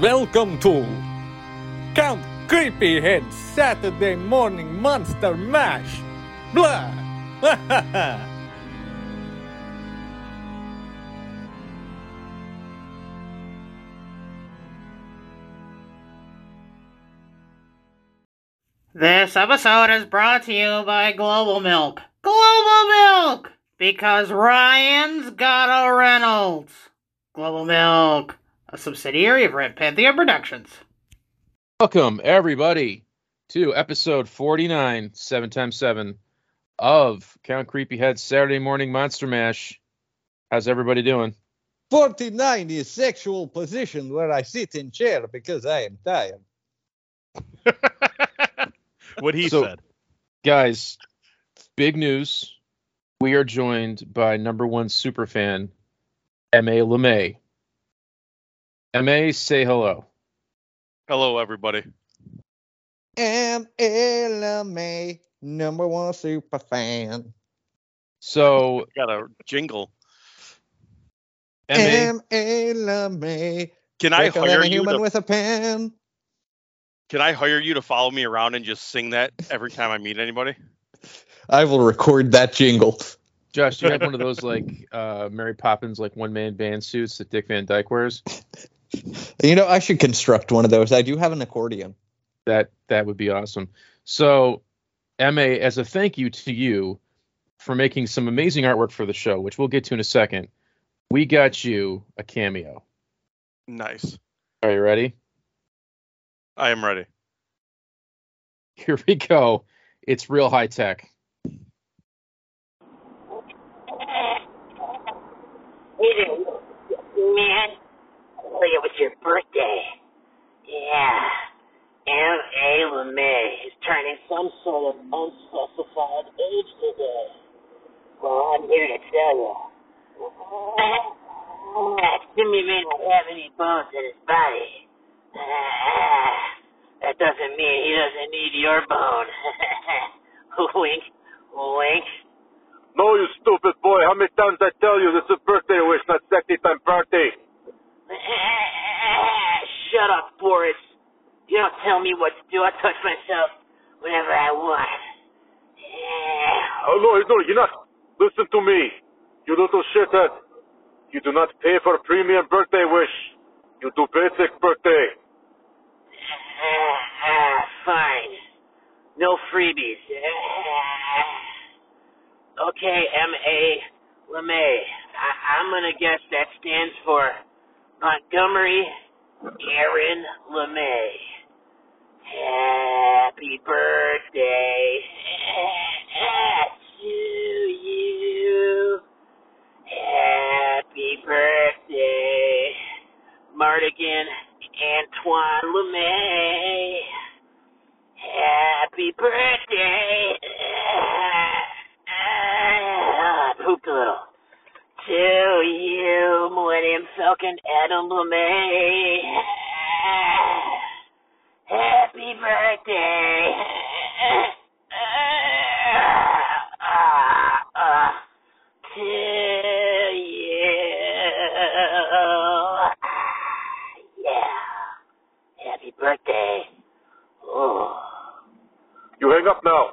Welcome to Count Creepyhead Saturday Morning Monster Mash! Blah! This episode is brought to you by Global Milk. Global Milk! Because Ryan's got a Reynolds. Global Milk, a subsidiary of Red Pantheon Productions. Welcome, everybody, to episode 49, 7x7, of Count Creepyhead's Saturday Morning Monster Mash. How's everybody doing? 49 is sexual position where I sit in chair because I am tired. What he said. Guys, big news. We are joined by number one superfan, M.A. LeMay. M.A., say hello. Hello, everybody. M.A. LeMay, number one super fan. So, got a jingle. M.A. LeMay. Can I hire you? Human with a pen. Can I hire you to follow me around and just sing that every time I meet anybody? I will record that jingle. Josh, do you have one of those like Mary Poppins like one man band suits that Dick Van Dyke wears? You know, I should construct one of those. I do have an accordion. That would be awesome. So, M.A., as a thank you to you for making some amazing artwork for the show, which we'll get to in a second, we got you a cameo. Nice. Are you ready? I am ready. Here we go. It's real high tech. Man, it was your birthday. Yeah. M.A. LeMay is turning some sort of unspecified age today. Well, I'm here to tell you. That Jimmy may not have any bones in his body. That doesn't mean he doesn't need your bone. Wink, wink. No, you stupid boy. How many times I tell you this is birthday wish, not sexy time party? Shut up, Boris. You don't tell me what to do. I touch myself whenever I want. Oh, no, you're not. Listen to me, you little shithead. You do not pay for premium birthday wish. You do basic birthday. Fine. No freebies. Okay, M.A. LeMay. I'm going to guess that stands for Montgomery Aaron LeMay. Happy birthday to you. Happy birthday, Mardigan Antoine LeMay. Happy birthday. Pooped a little. To you, Millennium Falcon Adam LeMay. Happy birthday. To you. Yeah. Happy birthday. Oh. You hang up now.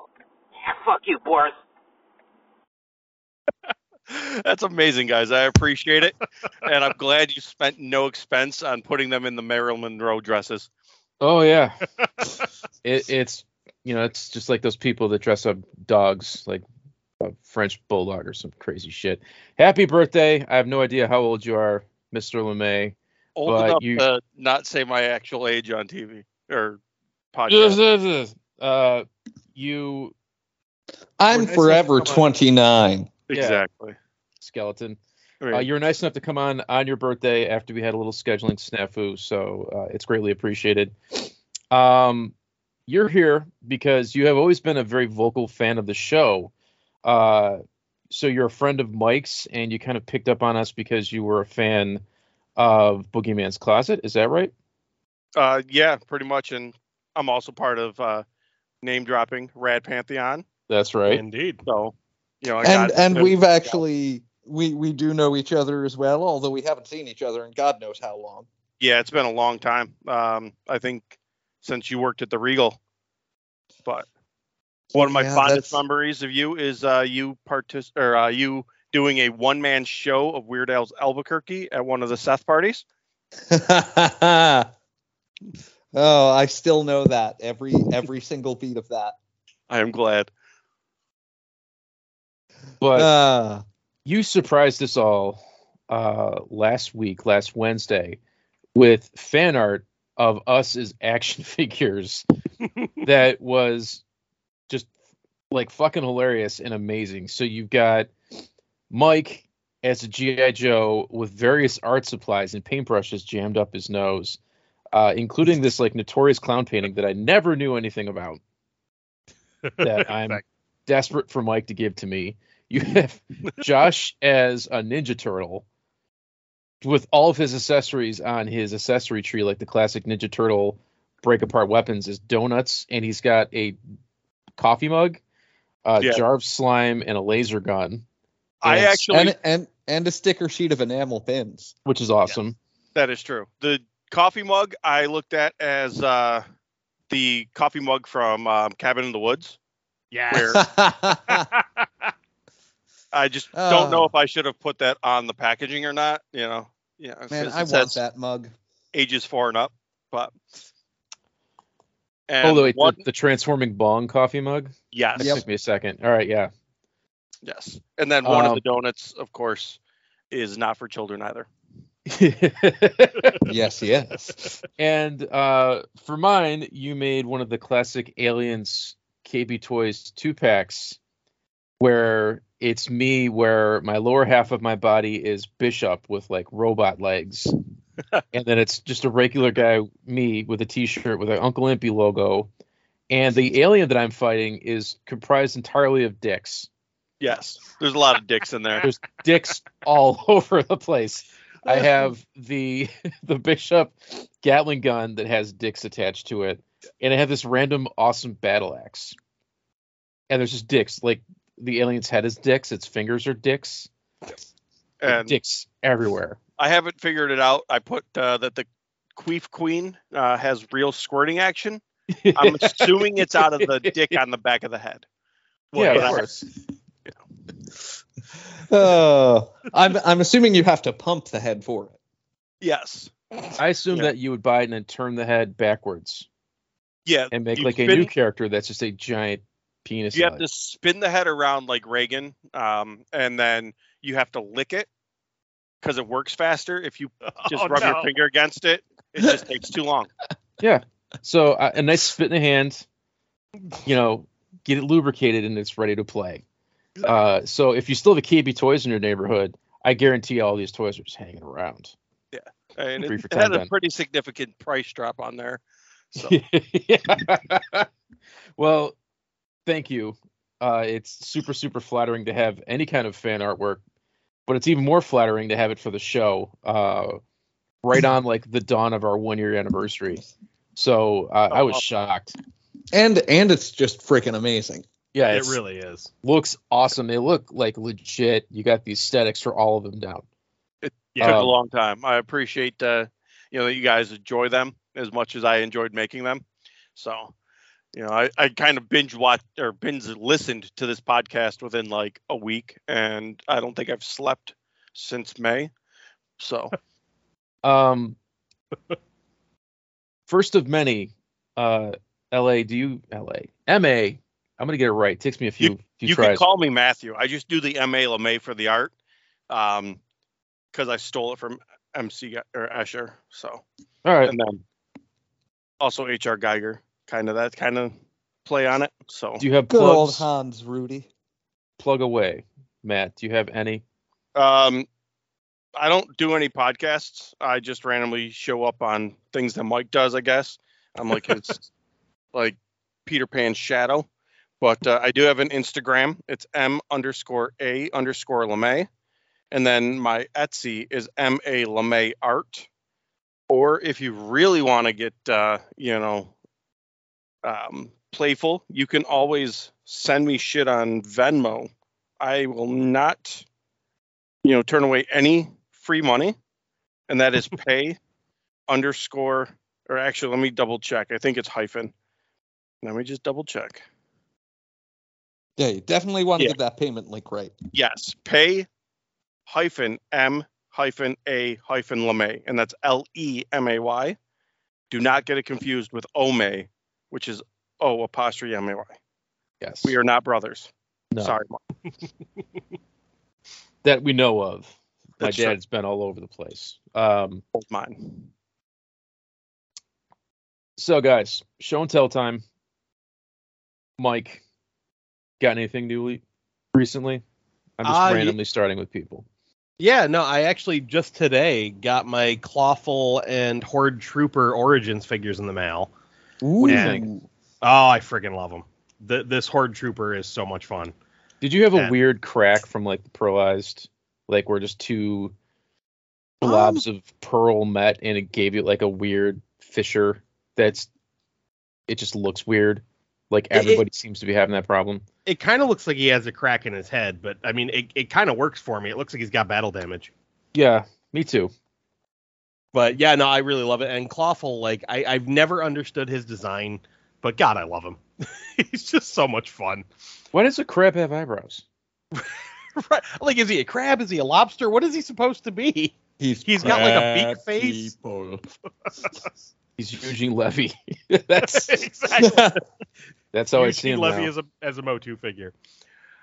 Yeah, fuck you, Boris. That's amazing, guys. I appreciate it. And I'm glad you spent no expense on putting them in the Marilyn Monroe dresses. Oh, yeah. It's, you know, it's just like those people that dress up dogs, like a French bulldog or some crazy shit. Happy birthday. I have no idea how old you are, Mr. LeMay. Old enough to not say my actual age on TV or podcast. I'm forever 29. Exactly. Yeah. Skeleton. You were nice enough to come on your birthday after we had a little scheduling snafu, so it's greatly appreciated. You're here because you have always been a very vocal fan of the show. So you're a friend of Mike's, and you kind of picked up on us because you were a fan of Boogeyman's Closet. Is that right? Yeah, pretty much. And I'm also part of name-dropping Rad Pantheon. That's right. Indeed. So, you know, we've actually... We do know each other as well, although we haven't seen each other in God knows how long. Yeah, it's been a long time. I think since you worked at the Regal. But one of my fondest memories of you is you doing a one-man show of Weird Al's Albuquerque at one of the Seth parties. Oh, I still know that. Every single beat of that. I am glad. But you surprised us all last Wednesday, with fan art of us as action figures that was just like fucking hilarious and amazing. So you've got Mike as a G.I. Joe with various art supplies and paintbrushes jammed up his nose, including this like notorious clown painting that I never knew anything about that I'm desperate for Mike to give to me. You have Josh as a Ninja Turtle with all of his accessories on his accessory tree, like the classic Ninja Turtle break apart weapons is donuts. And he's got a coffee mug, jar of slime, and a laser gun. And a sticker sheet of enamel pins, which is awesome. Yes, that is true. The coffee mug I looked at as the coffee mug from Cabin in the Woods. Yeah. I just don't know if I should have put that on the packaging or not. You know, man, I want that mug. Ages 4 and up, but. And the transforming bong coffee mug. Yes. That took me a second. All right, yeah. Yes, and then one of the donuts, of course, is not for children either. Yes. And for mine, you made one of the classic Aliens KB Toys 2-packs, where it's me, where my lower half of my body is Bishop with like robot legs. And then it's just a regular guy, me, with a t-shirt with an Uncle Impy logo. And the alien that I'm fighting is comprised entirely of dicks. Yes, there's a lot of dicks in there. There's dicks all over the place. I have the Bishop Gatling gun that has dicks attached to it. And I have this random awesome battle axe. And there's just dicks. Like, the alien's head is dicks. Its fingers are dicks. And dicks everywhere. I haven't figured it out. I put that the Queef Queen has real squirting action. I'm assuming it's out of the dick on the back of the head. Well, yeah, of course. I'm assuming you have to pump the head for it. Yes. I assume that you would buy it and then turn the head backwards. Yeah. And make like a new character that's just a giant penis. You have to spin the head around like Reagan, and then you have to lick it because it works faster. If you just rub your finger against it, it just takes too long. Yeah. So a nice spit in the hand, get it lubricated and it's ready to play. So if you still have a KB Toys in your neighborhood, I guarantee all these toys are just hanging around. Yeah. And it had a pretty significant price drop on there. So. Well, thank you. It's super, super flattering to have any kind of fan artwork, but it's even more flattering to have it for the show right on like the dawn of our 1-year anniversary. So I was shocked. And it's just freaking amazing. Yeah, it really is. Looks awesome. They look like legit. You got the aesthetics for all of them down. It took a long time. I appreciate that you guys enjoy them as much as I enjoyed making them. So, I kind of binge listened to this podcast within like a week, and I don't think I've slept since May. So, first of many, M.A. I'm going to get it right. It takes me a few tries. You can call me Matthew. I just do the M.A. LeMay for the art because I stole it from MC or Escher. So, all right. And then also H.R. Geiger. Kind of play on it. So, do you have plugs? Good old Hans Rudy. Plug away, Matt. Do you have any? I don't do any podcasts. I just randomly show up on things that Mike does, I guess. I'm like it's like Peter Pan's shadow. But I do have an Instagram. It's M_A_LeMay. And then my Etsy is M.A. LeMay Art. Or if you really want to get, playful, you can always send me shit on Venmo. I will not, turn away any free money. And that is pay underscore, or actually, let me double check. I think it's hyphen. Let me just double check. Yeah, you definitely want to get that payment link right. Yes, pay hyphen M hyphen A hyphen LeMay, and that's LEMAY. Do not get it confused with OMAY, which is O apostrophe MAY. Yes. We are not brothers. No. Sorry, Mom. That we know of. That's my dad's been all over the place. Mine. So, guys, show and tell time. Mike, got anything new recently? I'm just randomly starting with people. Yeah, no, I actually just today got my Clawful and Horde Trooper Origins figures in the mail. Ooh. What do you think? Oh, I friggin' love them. This Horde Trooper is so much fun. Did you have a weird crack from, like, the pearlized, like, where just two blobs of pearl met and it gave you, like, a weird fissure it just looks weird? Like, everybody seems to be having that problem. It kind of looks like he has a crack in his head, but, I mean, it kind of works for me. It looks like he's got battle damage. Yeah, me too. But, yeah, no, I really love it. And Clawful, like, I've never understood his design, but, God, I love him. He's just so much fun. Why does a crab have eyebrows? Right. Like, is he a crab? Is he a lobster? What is he supposed to be? He's got like a big face. He's Eugene Levy. That's exactly. That's how I see him. Eugene Levy now. as a MOTU figure.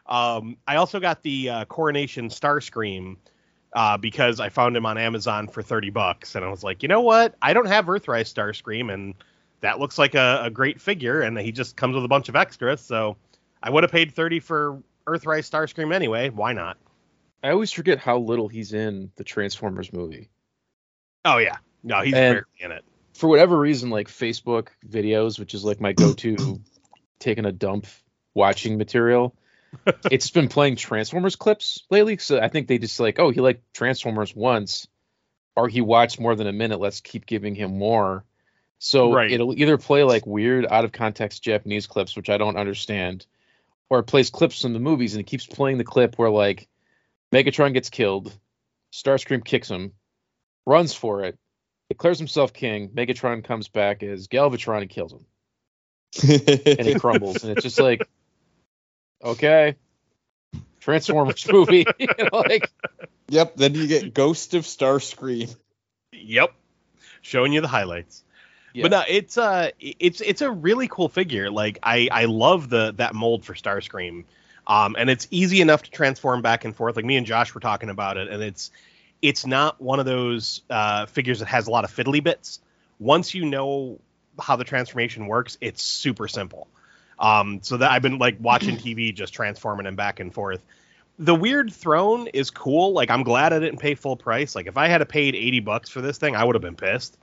I also got the Coronation Starscream because I found him on Amazon for $30, and I was like, you know what? I don't have Earthrise Starscream, and that looks like a great figure, and he just comes with a bunch of extras, so I would have paid $30 for Earthrise Starscream anyway. Why not? I always forget how little he's in the Transformers movie. Oh, yeah. No, he's barely in it. For whatever reason, like, Facebook videos, which is, like, my go-to taking a dump watching material, it's been playing Transformers clips lately, so I think they just, like, oh, he liked Transformers once, or he watched more than a minute, let's keep giving him more. So It'll either play like weird out of context Japanese clips, which I don't understand, or it plays clips from the movies and it keeps playing the clip where like Megatron gets killed, Starscream kicks him, runs for it, declares himself king, Megatron comes back as Galvatron and kills him. And he crumbles. And it's just like, okay, Transformers movie. You know, like, yep, then you get Ghost of Starscream. Yep, showing you the highlights. Yeah. But no, it's a really cool figure. Like I love that mold for Starscream, and it's easy enough to transform back and forth. Like me and Josh were talking about it, and it's not one of those figures that has a lot of fiddly bits. Once you know how the transformation works, it's super simple. So that I've been like watching TV, just transforming him back and forth. The weird throne is cool. Like I'm glad I didn't pay full price. Like if I had paid $80 for this thing, I would have been pissed.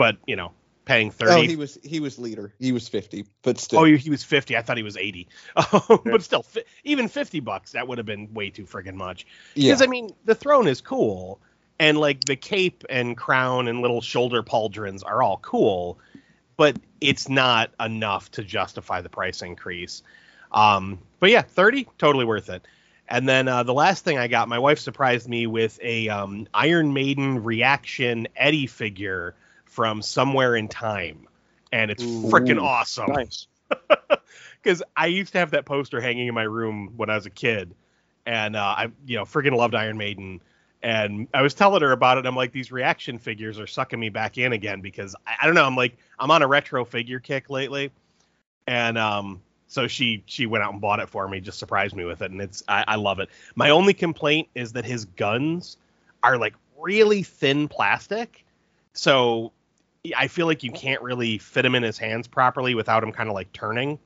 But, you know, paying $30. Oh, he was leader. He was 50, but still. Oh, he was 50. I thought he was 80. But still, even $50, that would have been way too friggin' much. Because, yeah. I mean, the throne is cool. And, like, the cape and crown and little shoulder pauldrons are all cool. But it's not enough to justify the price increase. But, yeah, 30, totally worth it. And then the last thing I got, my wife surprised me with a Iron Maiden Reaction Eddie figure from Somewhere in Time, and it's freaking awesome. Nice. Because I used to have that poster hanging in my room when I was a kid, and I, you know, freaking loved Iron Maiden. And I was telling her about it. And I'm like, these reaction figures are sucking me back in again because I don't know. I'm like, I'm on a retro figure kick lately, and so she went out and bought it for me, just surprised me with it, and it's I love it. My only complaint is that his guns are like really thin plastic, so I feel like you can't really fit him in his hands properly without him kind of like turning.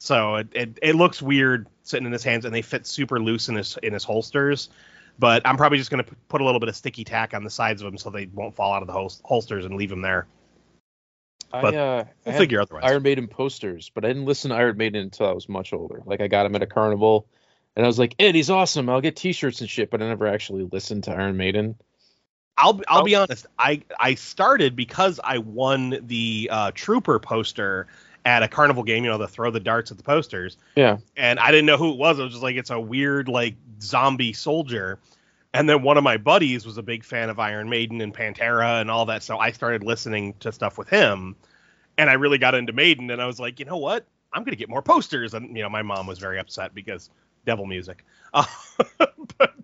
So it looks weird sitting in his hands, and they fit super loose in his holsters. But I'm probably just going to put a little bit of sticky tack on the sides of him so they won't fall out of the holsters and leave him there. But we'll I figure otherwise. Iron Maiden posters, but I didn't listen to Iron Maiden until I was much older. Like I got him at a carnival and I was like, Ed, he's awesome. I'll get t-shirts and shit, but I never actually listened to Iron Maiden. I'll be honest. I started because I won the Trooper poster at a carnival game. You know, the throw the darts at the posters. Yeah. And I didn't know who it was. I was just like, it's a weird like zombie soldier. And then one of my buddies was a big fan of Iron Maiden and Pantera and all that. So I started listening to stuff with him, and I really got into Maiden. And I was like, you know what? I'm going to get more posters. And, you know, my mom was very upset because devil music. But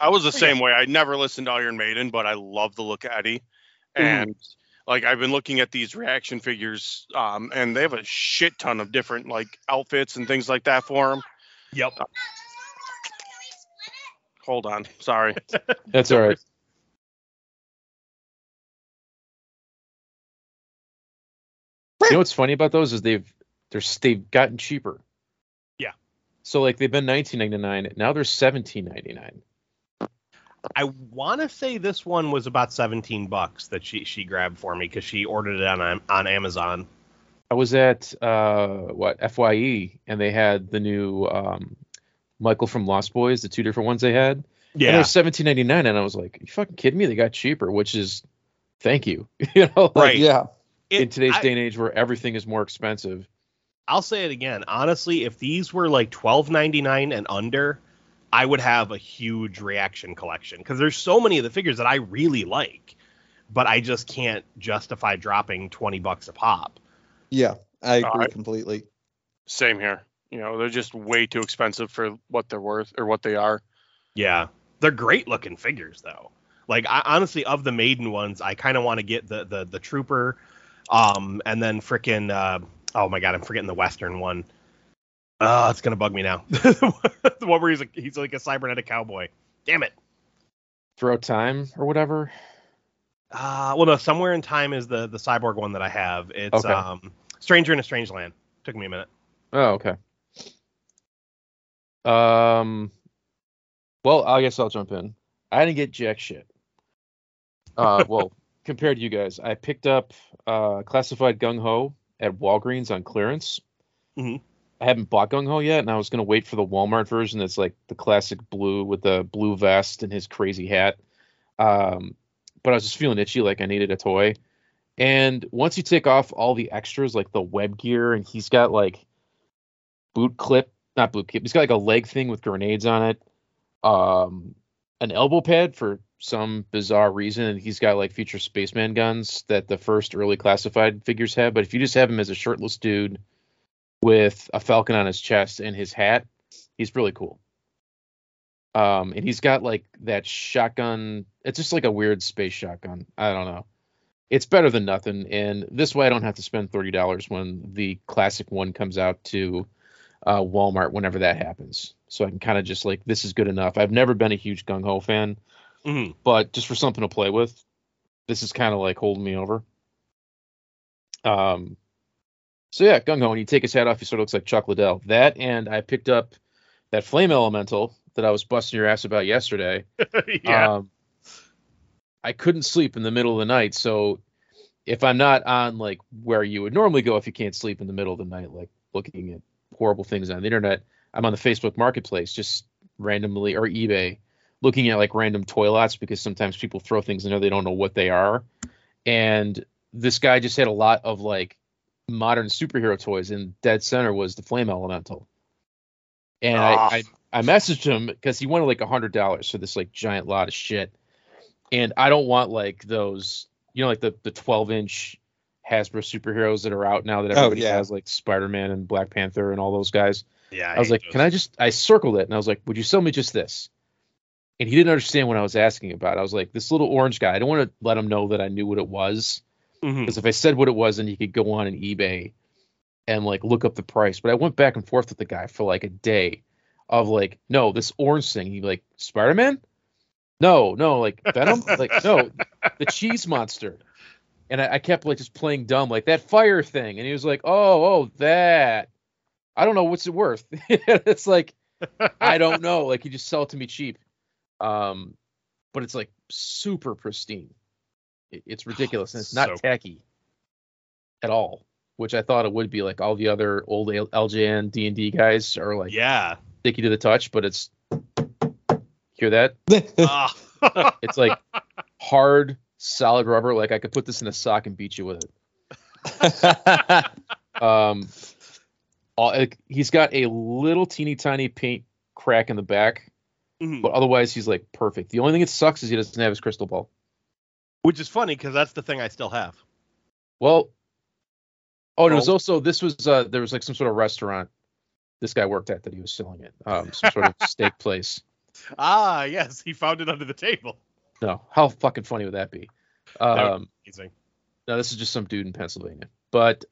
I was the same way. I never listened to Iron Maiden, but I love the look at Eddie. And like, I've been looking at these Reaction figures, and they have a shit ton of different like outfits and things like that for them. Yep. Hold on. Sorry. That's all right. You know what's funny about those is they've gotten cheaper. Yeah. So like they've been $19.99. Now they're $17.99. I want to say this one was about $17 that she grabbed for me because she ordered it on Amazon. I was at FYE, and they had the new Michael from Lost Boys, the two different ones they had. Yeah. And it was $17.99, and I was like, are you fucking kidding me? They got cheaper, which is, thank you. You know, like, right. Yeah. In today's day and age where everything is more expensive. I'll say it again. Honestly, if these were like $12.99 and under, I would have a huge Reaction collection because there's so many of the figures that I really like, but I just can't justify dropping $20 a pop. Yeah, I agree completely. Same here. You know, they're just way too expensive for what they're worth or what they are. Yeah. They're great looking figures, though. Like, I honestly, of the Maiden ones, I kind of want to get the Trooper. And then frickin', oh my God, I'm forgetting the Western one. It's going to bug me now. The one where he's like a cybernetic cowboy. Damn it. Throw Time or whatever. Well, no, Somewhere in Time is the cyborg one that I have. It's okay. Stranger in a Strange Land. Took me a minute. Oh, okay. Well, I guess I'll jump in. I didn't get jack shit. Well, compared to you guys, I picked up Classified Gung Ho at Walgreens on clearance. Mm-hmm. I haven't bought Gung Ho yet, and I was going to wait for the Walmart version that's like the classic blue with the blue vest and his crazy hat. But I was just feeling itchy, like I needed a toy. And once you take off all the extras, like the web gear, and he's got like he's got like a leg thing with grenades on it, an elbow pad for some bizarre reason, and he's got like future spaceman guns that the first early Classified figures had. But if you just have him as a shirtless dude with a falcon on his chest and his hat, he's really cool. And he's got like that shotgun. It's just like a weird space shotgun. I don't know. It's better than nothing, and this way I don't have to spend $30 when the classic one comes out to Walmart whenever that happens. So I can kind of just like, this is good enough. I've never been a huge Gung Ho fan, but just for something to play with, this is kind of like holding me over. So yeah, Gung Ho, when you take his hat off, he sort of looks like Chuck Liddell. That, and I picked up that Flame Elemental that I was busting your ass about yesterday. Yeah. I couldn't sleep in the middle of the night, so if I'm not on like where you would normally go if you can't sleep in the middle of the night, like looking at horrible things on the internet, I'm on the Facebook Marketplace just randomly, or eBay, looking at like random toy lots because sometimes people throw things in there they don't know what they are. And this guy just had a lot of like modern superhero toys, and dead center was the Flame Elemental. And I messaged him because he wanted like $100 for this like giant lot of shit. And I don't want like those, you know, like the 12-inch Hasbro superheroes that are out now that everybody has, like Spider-Man and Black Panther and all those guys. Yeah, I was like, can I just, I circled it and I was like, would you sell me just this? And he didn't understand what I was asking about. I was like, this little orange guy, I don't want to let him know that I knew what it was. Because if I said what it was, then he could go on an eBay and like look up the price. But I went back and forth with the guy for like a day of like, no, this orange thing. He like, Spider-Man? No, like Venom? Like, no, the cheese monster. And I kept like just playing dumb, like that fire thing. And he was like, oh, that. I don't know. What's it worth? It's like, I don't know. Like, you just sell it to me cheap. But it's like super pristine. It's ridiculous. And it's not tacky at all, which I thought it would be. Like all the other old LJN D&D guys are like sticky to the touch, but it's... Hear that? It's like hard, solid rubber. Like I could put this in a sock and beat you with it. He's got a little teeny tiny paint crack in the back Mm-hmm. But otherwise, he's like perfect. The only thing that sucks is he doesn't have his crystal ball. Which is funny because that's the thing I still have. Well, and it was also there was like some sort of restaurant this guy worked at that he was selling it, some sort of steak place. Ah, yes, he found it under the table. No, how fucking funny would that be? Amazing. No, this is just some dude in Pennsylvania. But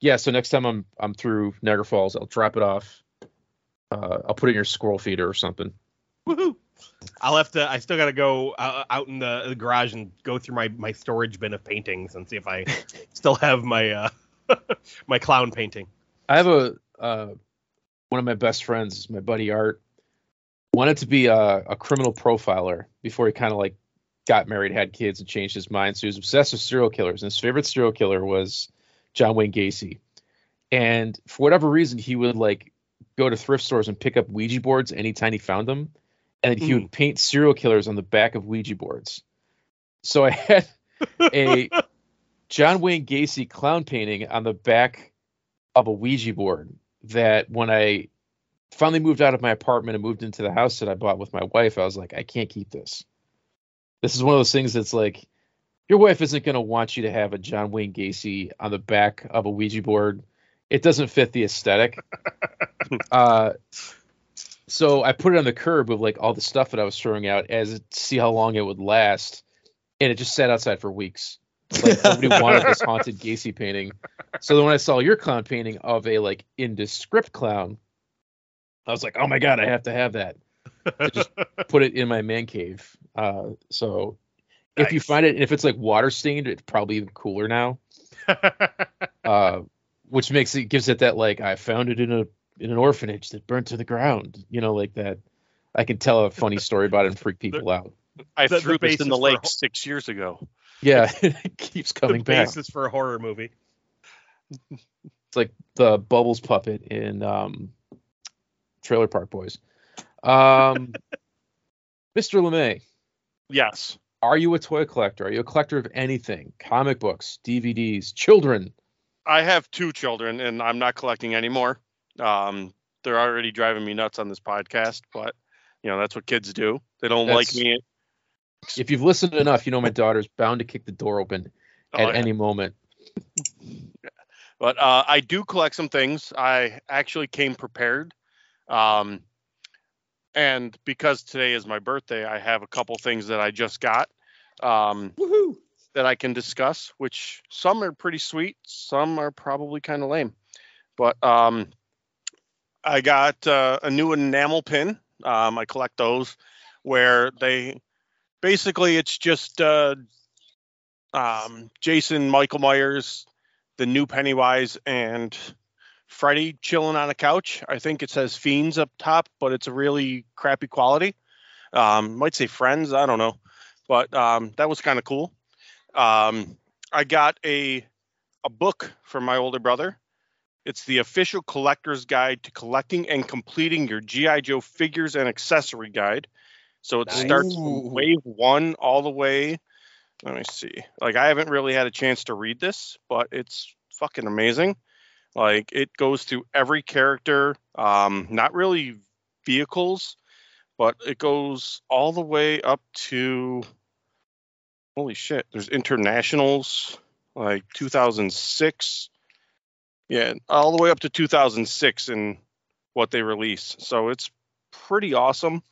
yeah, so next time I'm through Niagara Falls, I'll drop it off. I'll put it in your squirrel feeder or something. Woohoo! I still got to go out in the garage and go through my storage bin of paintings and see if I still have my my clown painting. I have one of my best friends, my buddy Art, wanted to be a criminal profiler before he kind of like got married, had kids, and changed his mind. So he was obsessed with serial killers, and his favorite serial killer was John Wayne Gacy. And for whatever reason, he would like go to thrift stores and pick up Ouija boards anytime he found them. And he would paint serial killers on the back of Ouija boards. So I had a John Wayne Gacy clown painting on the back of a Ouija board that when I finally moved out of my apartment and moved into the house that I bought with my wife, I was like, I can't keep this. This is one of those things that's like, your wife isn't going to want you to have a John Wayne Gacy on the back of a Ouija board. It doesn't fit the aesthetic. So I put it on the curb with like all the stuff that I was throwing out as to see how long it would last. And it just sat outside for weeks. Like nobody wanted this haunted Gacy painting. So then when I saw your clown painting of a like indescript clown, I was like, oh my God, I have to have that. I just put it in my man cave. So nice. If you find it, and if it's like water stained, it's probably even cooler now. Which gives it that like, I found it in an orphanage that burnt to the ground, you know, like that. I can tell a funny story about it and freak people out. I threw this in the lake 6 years ago. Yeah, it keeps coming back. The basis for a horror movie. It's like the Bubbles puppet in Trailer Park Boys. Mr. LeMay. Yes. Are you a toy collector? Are you a collector of anything? Comic books, DVDs, children? I have two children, and I'm not collecting anymore. They're already driving me nuts on this podcast, but you know, that's what kids do. They don't like me. If you've listened enough, you know, my daughter's bound to kick the door open at any moment. But, I do collect some things. I actually came prepared. And because today is my birthday, I have a couple things that I just got, Woohoo! That I can discuss, which some are pretty sweet. Some are probably kind of lame, but, I got a new enamel pin. I collect those where they basically it's just Jason, Michael Myers, the new Pennywise, and Freddy chilling on a couch. I think it says Fiends up top, but it's a really crappy quality. Might say Friends. I don't know. But that was kind of cool. I got a book from my older brother. It's the official collector's guide to collecting and completing your G.I. Joe figures and accessory guide. So it starts from wave one all the way. Let me see. Like, I haven't really had a chance to read this, but it's fucking amazing. Like, it goes through every character, not really vehicles, but it goes all the way up to, holy shit, there's internationals, like 2006. Yeah, all the way up to 2006 in what they release. So it's pretty awesome.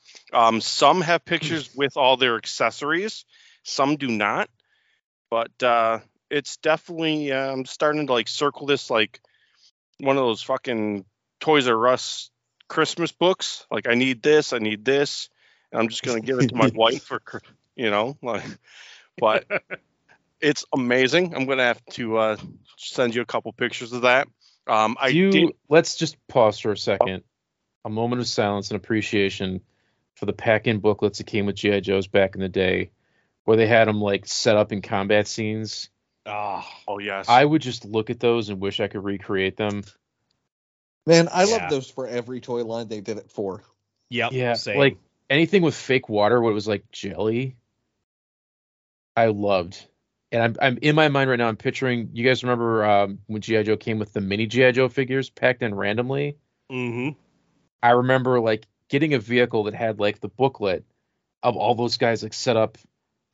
Some have pictures with all their accessories. Some do not. But it's definitely, I'm starting to like circle this like one of those fucking Toys R Us Christmas books. Like, I need this, I need this. And I'm just going to give it to my wife for, you know, like, but... It's amazing. I'm going to have to send you a couple pictures of that. Let's just pause for a second. A moment of silence and appreciation for the pack-in booklets that came with G.I. Joes back in the day where they had them like set up in combat scenes. Oh, yes. I would just look at those and wish I could recreate them. Man, I love those for every toy line they did it for. Yep, yeah, same. Like anything with fake water where it was like jelly, I loved. And I'm in my mind right now, I'm picturing, you guys remember when G.I. Joe came with the mini G.I. Joe figures packed in randomly? Mm-hmm. I remember like getting a vehicle that had like the booklet of all those guys like set up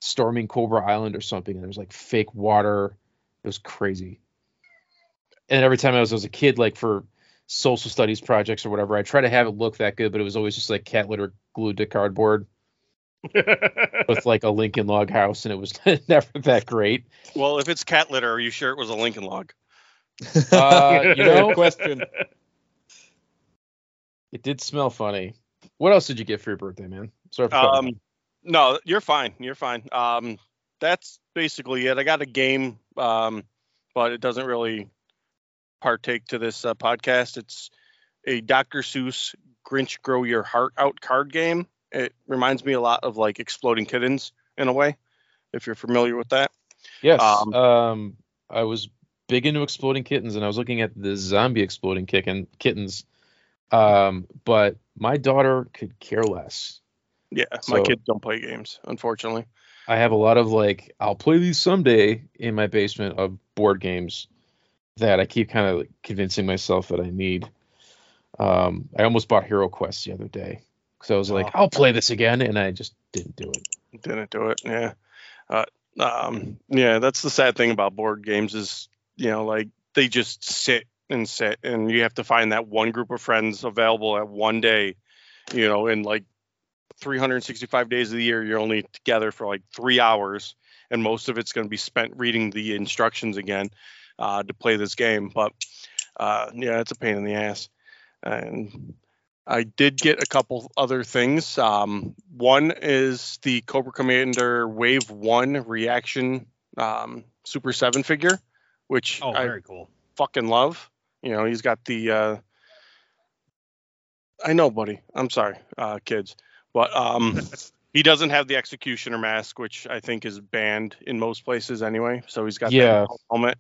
storming Cobra Island or something, and there was like fake water. It was crazy. And every time I was a kid, like for social studies projects or whatever, I try to have it look that good, but it was always just like cat litter glued to cardboard with like a Lincoln log house, and it was never that great. Well, if it's cat litter, are you sure it was a Lincoln log? You know, good question. It did smell funny. What else did you get for your birthday, man? Sorry for no, you're fine. You're fine. That's basically it. I got a game, but it doesn't really partake to this podcast. It's a Dr. Seuss Grinch Grow Your Heart Out card game. It reminds me a lot of like Exploding Kittens in a way, if you're familiar with that. Yes. I was big into Exploding Kittens, and I was looking at the zombie Exploding Kittens. But my daughter could care less. Yeah, so my kids don't play games, unfortunately. I have a lot of like, I'll play these someday in my basement of board games that I keep kind of like convincing myself that I need. I almost bought Hero Quest the other day because I was like, I'll play this again, and I just didn't do it. Yeah. Yeah, that's the sad thing about board games is, you know, like they just sit, and you have to find that one group of friends available at one day, you know, and like 365 days of the year, you're only together for like 3 hours, and most of it's going to be spent reading the instructions again to play this game. But yeah, it's a pain in the ass. And I did get a couple other things. One is the Cobra Commander Wave 1 Reaction Super 7 figure, which I cool. Fucking love. You know, he's got the I know, buddy. I'm sorry, kids. But he doesn't have the executioner mask, which I think is banned in most places anyway. So he's got that helmet.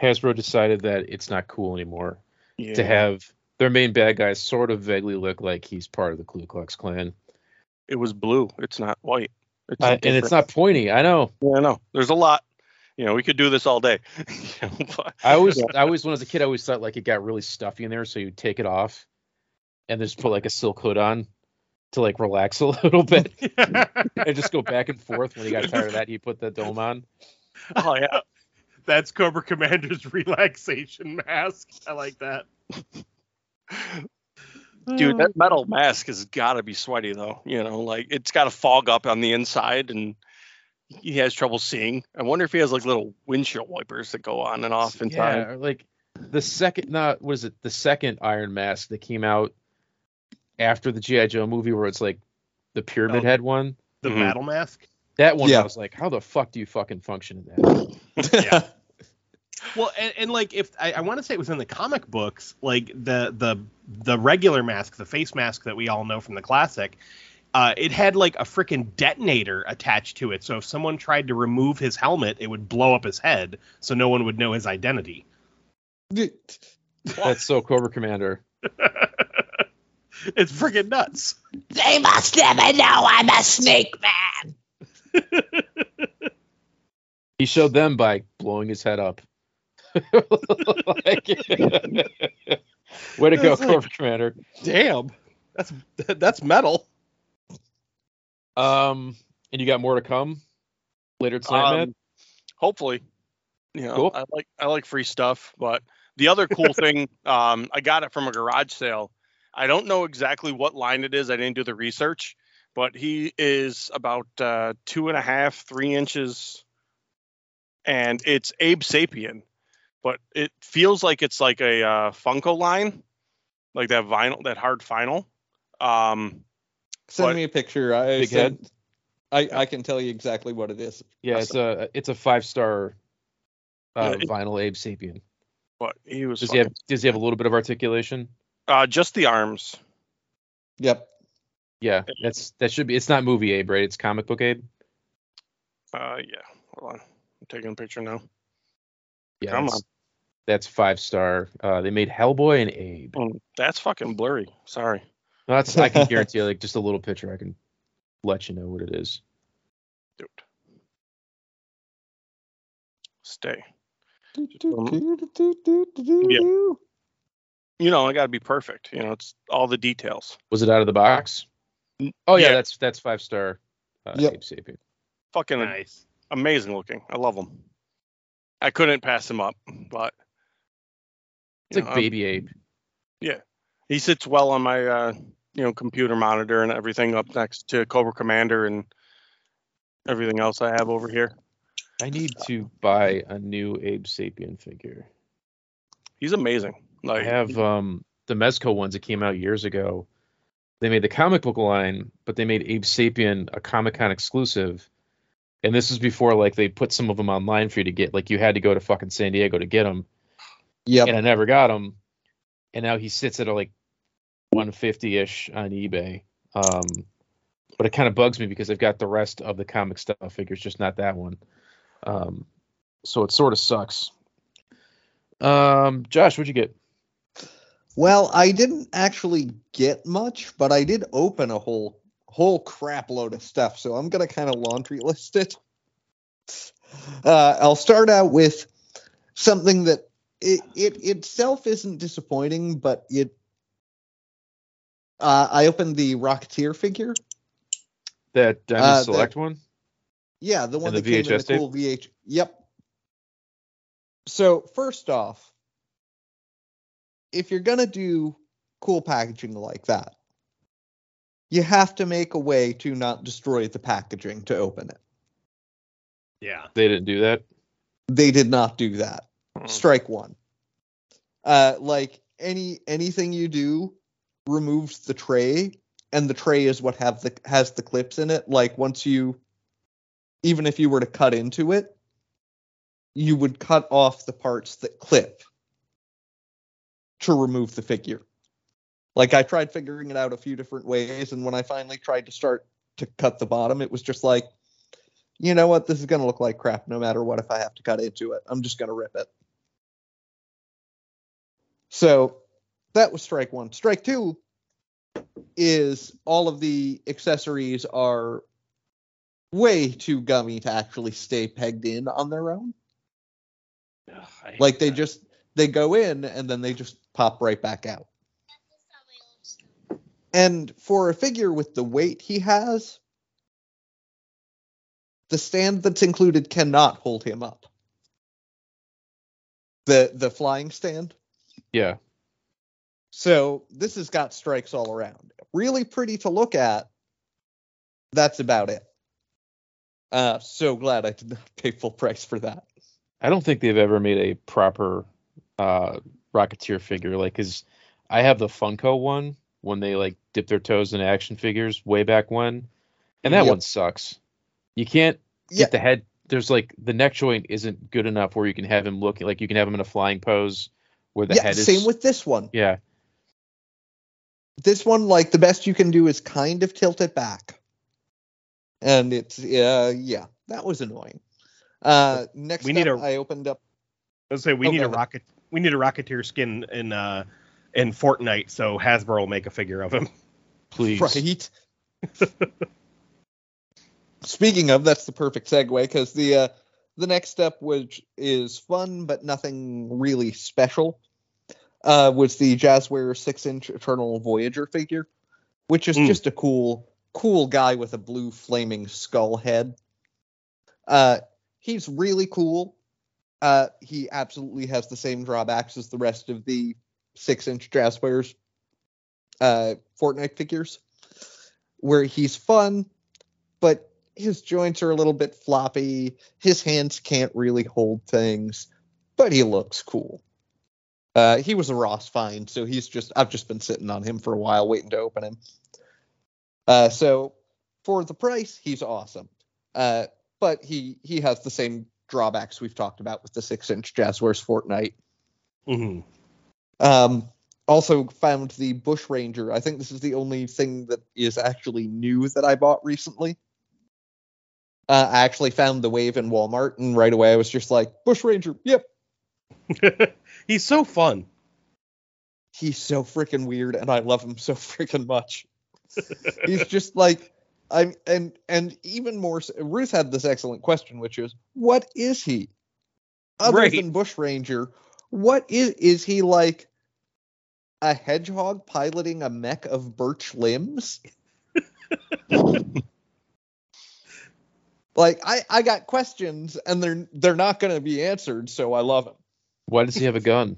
Hasbro decided that it's not cool anymore to have their main bad guy sort of vaguely look like he's part of the Ku Klux Klan. It was blue. It's not white. It's and it's not pointy. I know. Yeah, I know. There's a lot. You know, we could do this all day. But, I always, when I was a kid, I always thought like it got really stuffy in there, so you take it off and just put like a silk hood on to like relax a little bit and just go back and forth. When he got tired of that, he put the dome on. Oh yeah, that's Cobra Commander's relaxation mask. I like that. Dude, that metal mask has got to be sweaty though. You know, like it's got to fog up on the inside, and he has trouble seeing. I wonder if he has like little windshield wipers that go on and off in time. Yeah, like the second, the second Iron Mask that came out after the G.I. Joe movie, where it's like the Pyramid Head one, the Battle Mask. That one, I was like, how the fuck do you fucking function in that? Well, and like if I want to say it was in the comic books, like the regular mask, the face mask that we all know from the classic. It had like a freaking detonator attached to it. So if someone tried to remove his helmet, it would blow up his head so no one would know his identity. That's so Cobra Commander. It's freaking nuts. They must never know I'm a snake man. He showed them by blowing his head up. Way to go, like, Cobra Commander. Damn. That's metal. And you got more to come later tonight, man? Hopefully. You know, cool. I like free stuff, but the other cool thing, I got it from a garage sale. I don't know exactly what line it is. I didn't do the research, but he is about 2.5, 3 inches, and it's Abe Sapien, but it feels like it's like a Funko line, like that vinyl, that hard vinyl. Send me a picture. I can tell you exactly what it is. Yeah, it's a 5-star vinyl Abe Sapien. But he was. Does he have a little bit of articulation? Just the arms. Yep. Yeah, that should be. It's not movie Abe, right? It's comic book Abe. Yeah. Hold on, I'm taking a picture now. Yeah, come on. That's 5-star. They made Hellboy and Abe. That's fucking blurry. Sorry. That's I can guarantee you, like just a little picture, I can let you know what it is. Dude. Stay. Yeah. you know, I got to be perfect. You know, it's all the details. Was it out of the box? Oh yeah, yeah. that's 5-star. Yep. Fucking nice, amazing looking. I love them. I couldn't pass him up, but it's like Baby Ape. Yeah, he sits well on my computer monitor and everything, up next to Cobra Commander and everything else I have over here. I need to buy a new Abe Sapien figure. He's amazing. Like, I have the Mezco ones that came out years ago. They made the comic book line, but they made Abe Sapien a Comic-Con exclusive. And this was before, like, they put some of them online for you to get. Like, you had to go to fucking San Diego to get them. Yep. And I never got them. And now he sits at, like, 150-ish on eBay. But it kind of bugs me because I've got the rest of the comic stuff figures, just not that one. So it sort of sucks. Josh, what'd you get? Well, I didn't actually get much, but I did open a whole crap load of stuff. So I'm going to kind of laundry list it. I'll start out with something that it itself isn't disappointing, but it. I opened the Rocketeer figure. That Diamond Select one? Yeah, the one that came in the cool VH. Yep. So first off, if you're going to do cool packaging like that, you have to make a way to not destroy the packaging to open it. Yeah. They didn't do that? They did not do that. Mm-hmm. Strike one. Like anything you do, removes the tray, and the tray is what has the clips in it. Like, once you, even if you were to cut into it, you would cut off the parts that clip to remove the figure. Like, I tried figuring it out a few different ways, and when I finally tried to start to cut the bottom, it was just like, you know what, this is going to look like crap no matter what if I have to cut into it. I'm just going to rip it. So that was strike one. Strike two is all of the accessories are way too gummy to actually stay pegged in on their own. Ugh, like, they just, they go in and then they just pop right back out. And for a figure with the weight he has, the stand that's included cannot hold him up. The flying stand. Yeah. So this has got strikes all around. Really pretty to look at. That's about it. So glad I did not pay full price for that. I don't think they've ever made a proper Rocketeer figure. Like, cause I have the Funko one when they, like, dip their toes in action figures way back when, and that one sucks. You can't get the head. There's, like, the neck joint isn't good enough where you can have him look like you can have him in a flying pose where the head is. Same with this one. Yeah. This one, like, the best you can do is kind of tilt it back. And it's, that was annoying. Next we need up, I opened up. Let's say we need a rocket. We need a Rocketeer skin in Fortnite, so Hasbro will make a figure of him. Please. Right. Speaking of, that's the perfect segue, because the next step, which is fun but nothing really special, was the Jazwares 6-inch Eternal Voyager figure, which is just a cool guy with a blue flaming skull head. He's really cool. He absolutely has the same drawbacks as the rest of the 6-inch Jazwares Fortnite figures, where he's fun, but his joints are a little bit floppy. His hands can't really hold things, but he looks cool. He was a Ross find, so I've just been sitting on him for a while waiting to open him. So for the price, he's awesome. But he has the same drawbacks we've talked about with the 6-inch Jazwares Fortnite. Mm-hmm. Also found the Bush Ranger. I think this is the only thing that is actually new that I bought recently. I actually found the Wave in Walmart, and right away I was just like, Bush Ranger, yep. He's so fun. He's so freaking weird, and I love him so freaking much. He's just like, and even more. Ruth had this excellent question, which is, what is he? Other than Bush Ranger, what is he like? a hedgehog piloting a mech of birch limbs? Like, I got questions, and they're not going to be answered, so I love him. Why does he have a gun?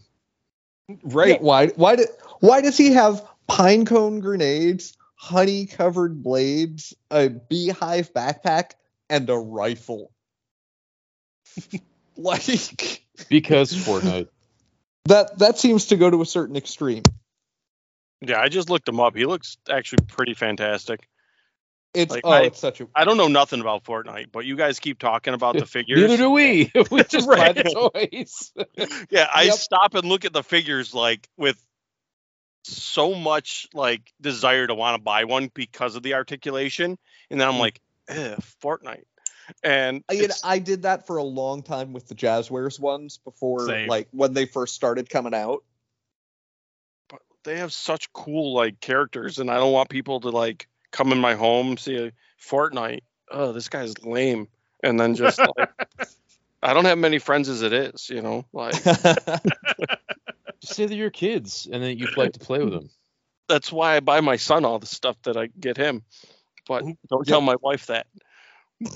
Right. Why does he have pinecone grenades, honey-covered blades, a beehive backpack, and a rifle? Like... Because Fortnite. That seems to go to a certain extreme. Yeah, I just looked him up. He looks actually pretty fantastic. I don't know nothing about Fortnite, but you guys keep talking about the figures. Neither do we. We just buy the toys. Yeah, I stop and look at the figures like with so much like desire to want to buy one because of the articulation, and then I'm like, Fortnite. And I did that for a long time with the Jazwares ones before, like when they first started coming out. But they have such cool like characters, and I don't want people to like. Come in my home, see a Fortnite. Oh, this guy's lame. And then just like, I don't have many friends as it is, you know. Like, just say they're your kids, and then you like to play with them. That's why I buy my son all the stuff that I get him, but don't tell my wife that.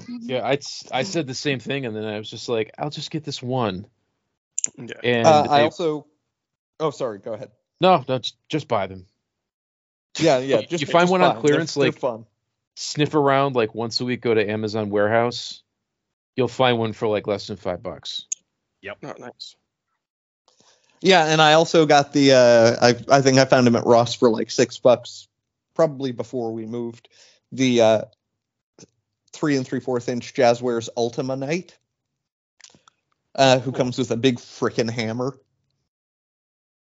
Yeah, I said the same thing, and then I was just like, I'll just get this one. Yeah. And I also. Oh, sorry. Go ahead. No, just buy them. Yeah. Just, you find one on clearance, they're like fun. Sniff around like once a week. Go to Amazon Warehouse, you'll find one for like less than $5. Yep, not nice. Yeah, and I also got the. I think I found him at Ross for like $6, probably before we moved. The 3 3/4 inch Jazwares Ultima Knight, who comes with a big frickin' hammer,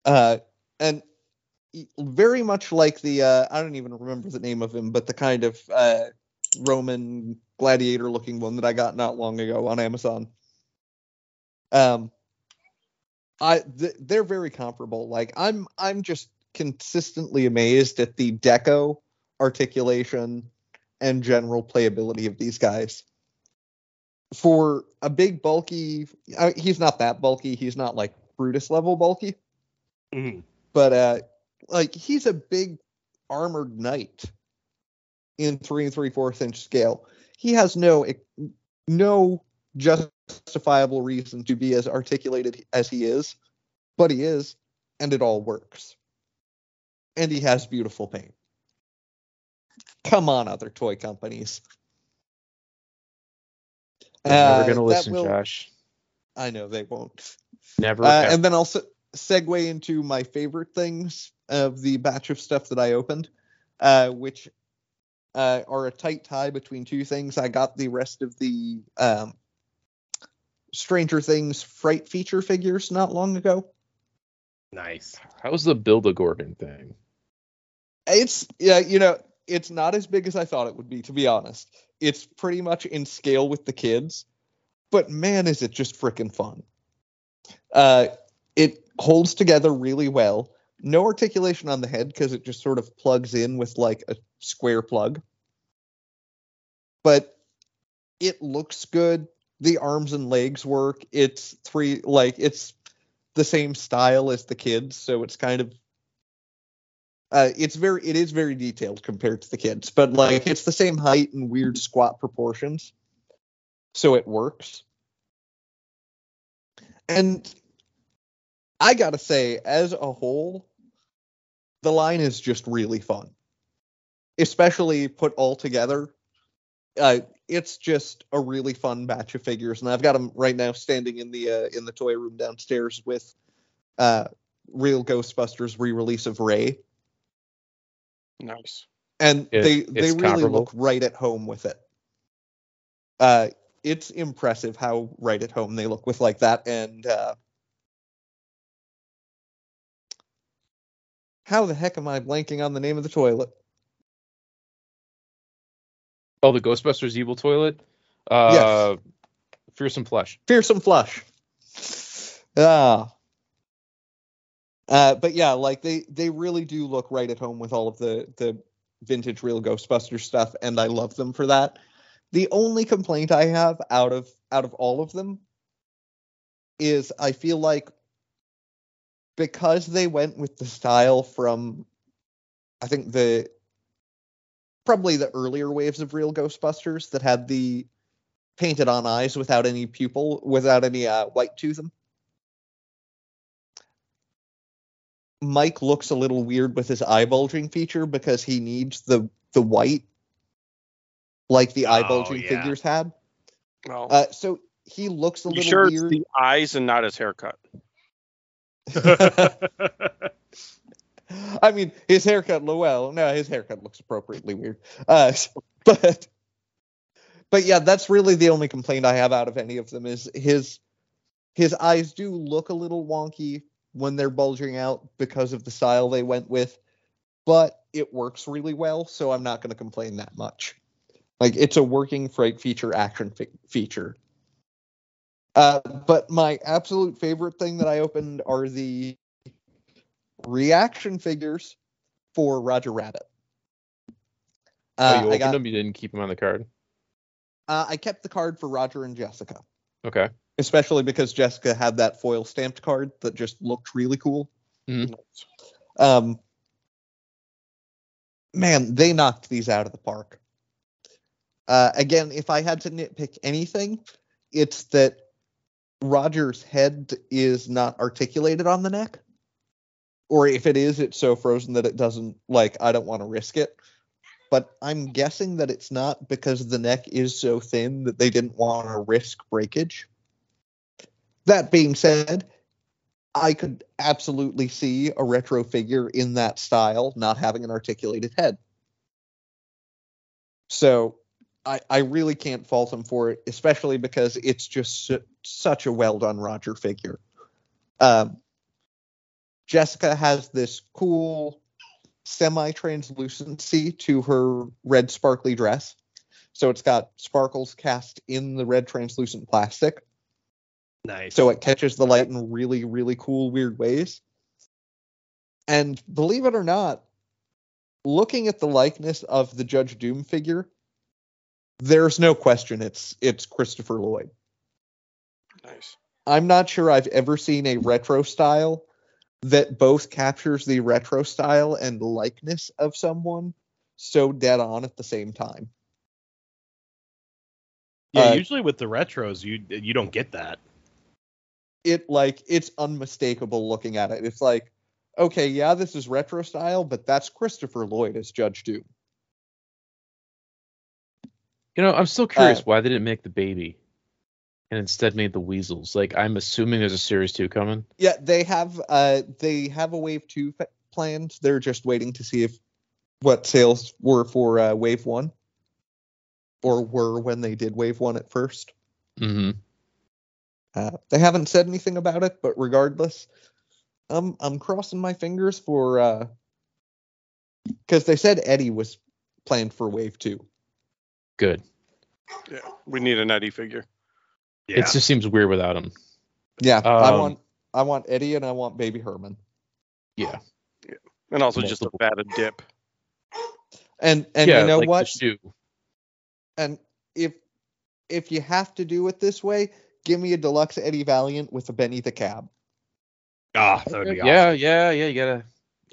and. Very much like the, I don't even remember the name of him, but the kind of Roman gladiator-looking one that I got not long ago on Amazon. They're very comparable. Like I'm just consistently amazed at the deco, articulation, and general playability of these guys. For a big bulky, he's not that bulky. He's not like Brutus level bulky, but. Like, he's a big armored knight in 3 3/4 inch scale. He has no justifiable reason to be as articulated as he is, but he is, and it all works. And he has beautiful paint. Come on, other toy companies. They're never going to listen, Josh. I know, they won't. Never. And then also... segue into my favorite things of the batch of stuff that I opened, which are a tight tie between two things. I got the rest of the Stranger Things Fright feature figures not long ago. Nice. How's the Build-A-Gorgon thing? It's, it's not as big as I thought it would be, to be honest. It's pretty much in scale with the kids, but man, is it just freaking fun. It holds together really well. No articulation on the head because it just sort of plugs in with like a square plug. But it looks good. The arms and legs work. It's it's the same style as the kids, so it's kind of it is very detailed compared to the kids, but like it's the same height and weird squat proportions. So it works. And I gotta say, as a whole, the line is just really fun. Especially put all together. It's just a really fun batch of figures, and I've got them right now standing in the toy room downstairs with Real Ghostbusters re-release of Ray. Nice. And they really look right at home with it. It's impressive how right at home they look with like that, and how the heck am I blanking on the name of the toilet? Oh, the Ghostbusters Evil Toilet? Yes. Fearsome Flush. Fearsome Flush. But yeah, like they really do look right at home with all of the vintage Real Ghostbusters stuff, and I love them for that. The only complaint I have out of all of them is I feel like because they went with the style from, I think, probably the earlier waves of Real Ghostbusters that had the painted on eyes without any pupil, without any white to them. Mike looks a little weird with his eye bulging feature because he needs the white, like the eye bulging figures had. Oh. So he looks a little weird. It's the eyes and not his haircut. I mean, his haircut, his haircut looks appropriately weird. But yeah, that's really the only complaint I have out of any of them is his eyes do look a little wonky when they're bulging out because of the style they went with, but it works really well, so I'm not going to complain that much. Like, it's a working fright feature, action feature. But my absolute favorite thing that I opened are the reaction figures for Roger Rabbit. You opened them, you didn't keep them on the card? I kept the card for Roger and Jessica. Okay. Especially because Jessica had that foil stamped card that just looked really cool. Mm-hmm. Man, they knocked these out of the park. Again, if I had to nitpick anything, it's that Roger's head is not articulated on the neck. Or if it is, it's so frozen that it doesn't, I don't want to risk it. But I'm guessing that it's not because the neck is so thin that they didn't want to risk breakage. That being said, I could absolutely see a retro figure in that style not having an articulated head. So I really can't fault him for it, especially because it's just such a well-done Roger figure. Jessica has this cool semi-translucency to her red sparkly dress. So it's got sparkles cast in the red translucent plastic. Nice. So it catches the light in really, really cool, weird ways. And believe it or not, looking at the likeness of the Judge Doom figure, there's no question it's Christopher Lloyd. Nice. I'm not sure I've ever seen a retro style that both captures the retro style and likeness of someone so dead on at the same time. Yeah, usually with the retros, you don't get that. It's unmistakable looking at it. It's like, okay, yeah, this is retro style, but that's Christopher Lloyd as Judge Doom. You know, I'm still curious why they didn't make the baby and instead made the weasels. I'm assuming there's a series 2 coming. Yeah, they have a wave 2 planned. They're just waiting to see what sales were for wave 1 or were when they did wave 1 at first. Mm-hmm. They haven't said anything about it, but regardless, I'm crossing my fingers for because they said Eddie was planned for wave 2. Good. Yeah, we need an Eddie figure. Yeah. It just seems weird without him. Yeah, I want Eddie and I want Baby Herman. Yeah. And also just a batted dip. And you know what? And if you have to do it this way, give me a deluxe Eddie Valiant with a Benny the Cab. Ah, that would be awesome. Yeah.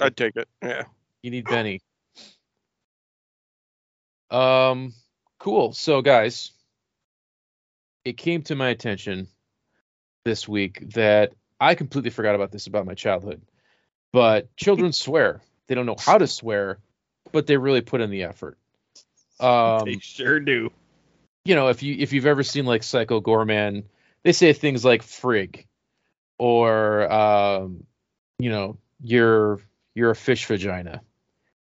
I'd take it. Yeah. You need Benny. Cool. So, guys, it came to my attention this week that I completely forgot about this about my childhood. But children swear. They don't know how to swear, but they really put in the effort. They sure do. You know, if you've ever seen, Psycho Gorman, they say things like frig or, you're a fish vagina.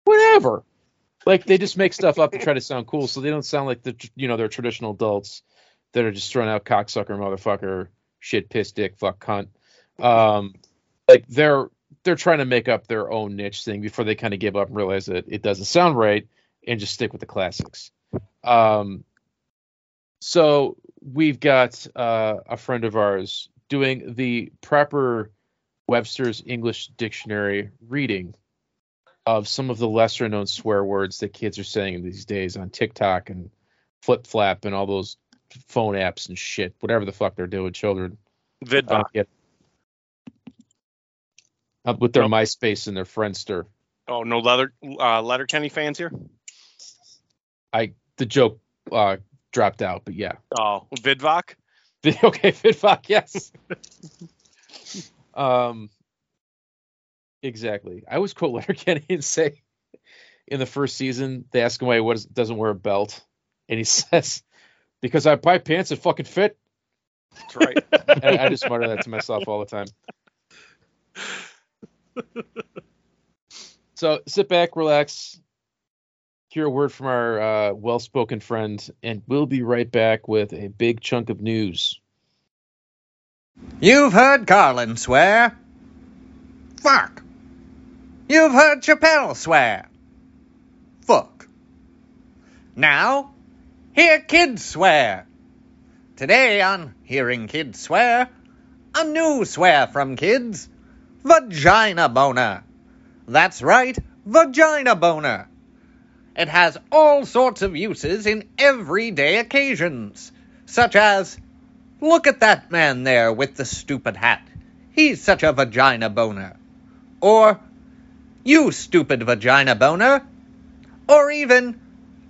Whatever. They just make stuff up to try to sound cool, so they don't sound like they're traditional adults that are just throwing out cocksucker, motherfucker, shit, piss, dick, fuck, cunt. They're trying to make up their own niche thing before they kind of give up and realize that it doesn't sound right and just stick with the classics. So we've got a friend of ours doing the proper Webster's English Dictionary reading of some of the lesser known swear words that kids are saying these days on TikTok and Flip Flap and all those phone apps and shit, whatever the fuck they're doing, children. VidVox. Up with their MySpace and their Friendster. Oh, no Letterkenny fans here? The joke dropped out, but yeah. Oh, Vidvoc? Okay, Vidvoc, yes. Exactly. I always quote Letterkenny and say, in the first season, they ask him why he doesn't wear a belt. And he says, because I buy pants that fucking fit. That's right. I just mutter that to myself all the time. So sit back, relax, hear a word from our well-spoken friend, and we'll be right back with a big chunk of news. You've heard Carlin swear. Fuck. You've heard Chappelle swear. Fuck. Now, hear kids swear. Today on Hearing Kids Swear, a new swear from kids. Vagina boner. That's right, vagina boner. It has all sorts of uses in everyday occasions, such as, look at that man there with the stupid hat. He's such a vagina boner. Or, you stupid vagina boner. Or even,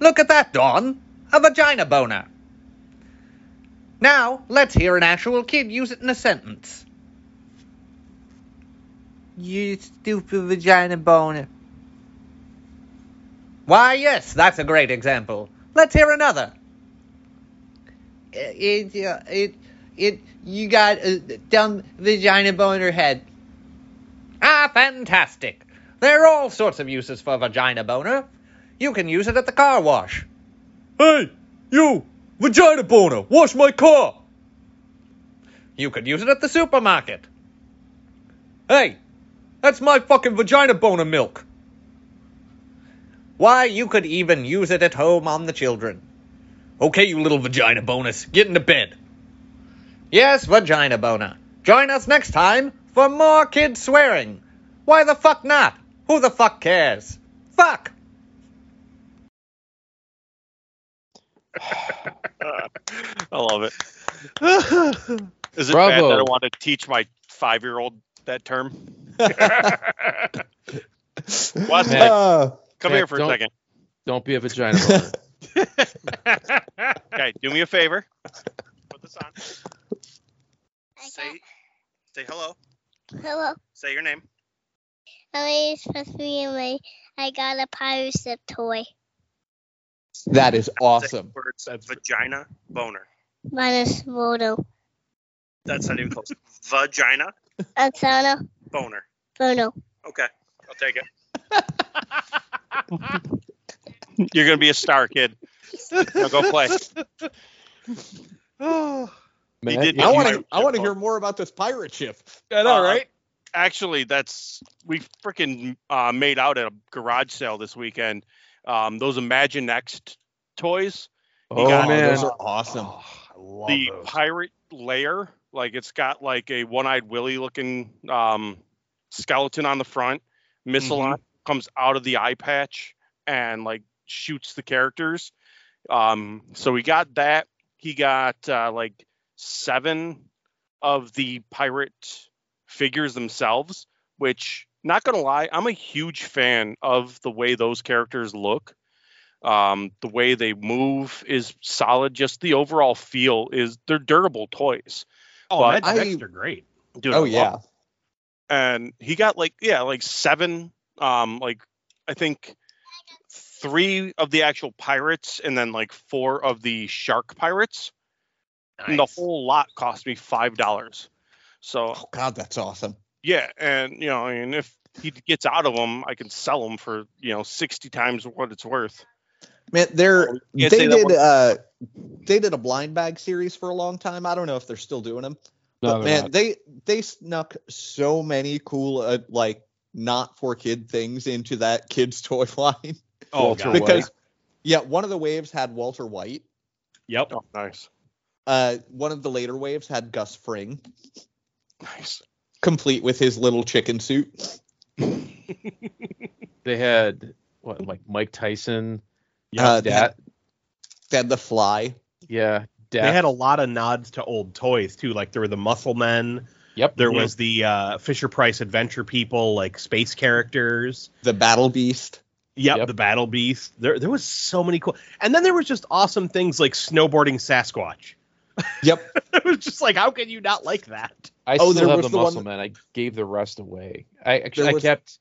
look at that Don, a vagina boner. Now, let's hear an actual kid use it in a sentence. You stupid vagina boner. Why, yes, that's a great example. Let's hear another. You got a dumb vagina boner head. Ah, fantastic. There are all sorts of uses for vagina boner. You can use it at the car wash. Hey, you, vagina boner, wash my car. You could use it at the supermarket. Hey. That's my fucking vagina boner milk. Why, you could even use it at home on the children. Okay, you little vagina bonus, get into bed. Yes, vagina boner. Join us next time for more kids swearing. Why the fuck not? Who the fuck cares? Fuck! I love it. Is it Bravo. Bad that I want to teach my 5-year-old that term? Come here for a second. Don't be a vagina boner. Okay, do me a favor. Put this on. Say hello. Hello. Say your name. My name is Patricia. I got a Pyrocep toy. That is awesome. Words, vagina boner. Minus Mono. That's not even close. Vagina. Oksana. Boner. Bono. Okay, I'll take it. You're going to be a star, kid. Now go play. Oh, man, I want to hear more about this pirate ship. I know, right? Actually, we freaking made out at a garage sale this weekend. Those Imagine Next toys. Those are awesome. Oh, I love those. Pirate layer. Like, it's got, like, a one-eyed Willy-looking skeleton on the front. Missile comes out of the eye patch and, like, shoots the characters. So we got that. He got, 7 of the pirate figures themselves, which, not going to lie, I'm a huge fan of the way those characters look. The way they move is solid. Just the overall feel is they're durable toys. Oh, they're great. Dude, oh, yeah. And he got 7, I think 3 of the actual pirates and then 4 of the shark pirates. Nice. And the whole lot cost me $5. So, oh, God, that's awesome. Yeah. And, if he gets out of them, I can sell them for, 60 times what it's worth. Man, they did a blind bag series for a long time. I don't know if they're still doing them. No, but man, they snuck so many cool not for kid things into that kids toy line. Oh, Walter because White. Yeah, one of the waves had Walter White. Yep, oh, nice. One of the later waves had Gus Fring. Nice, complete with his little chicken suit. They had Mike Tyson. Yeah, they had the Fly. Yeah, Dad. They had a lot of nods to old toys too. Like there were the Muscle Men. Yep. There was the Fisher-Price Adventure People, like space characters. The Battle Beast. Yep. The Battle Beast. There was so many cool. And then there was just awesome things like snowboarding Sasquatch. Yep. It was just like, how can you not like that? I still have the Muscle Man. I gave the rest away. I kept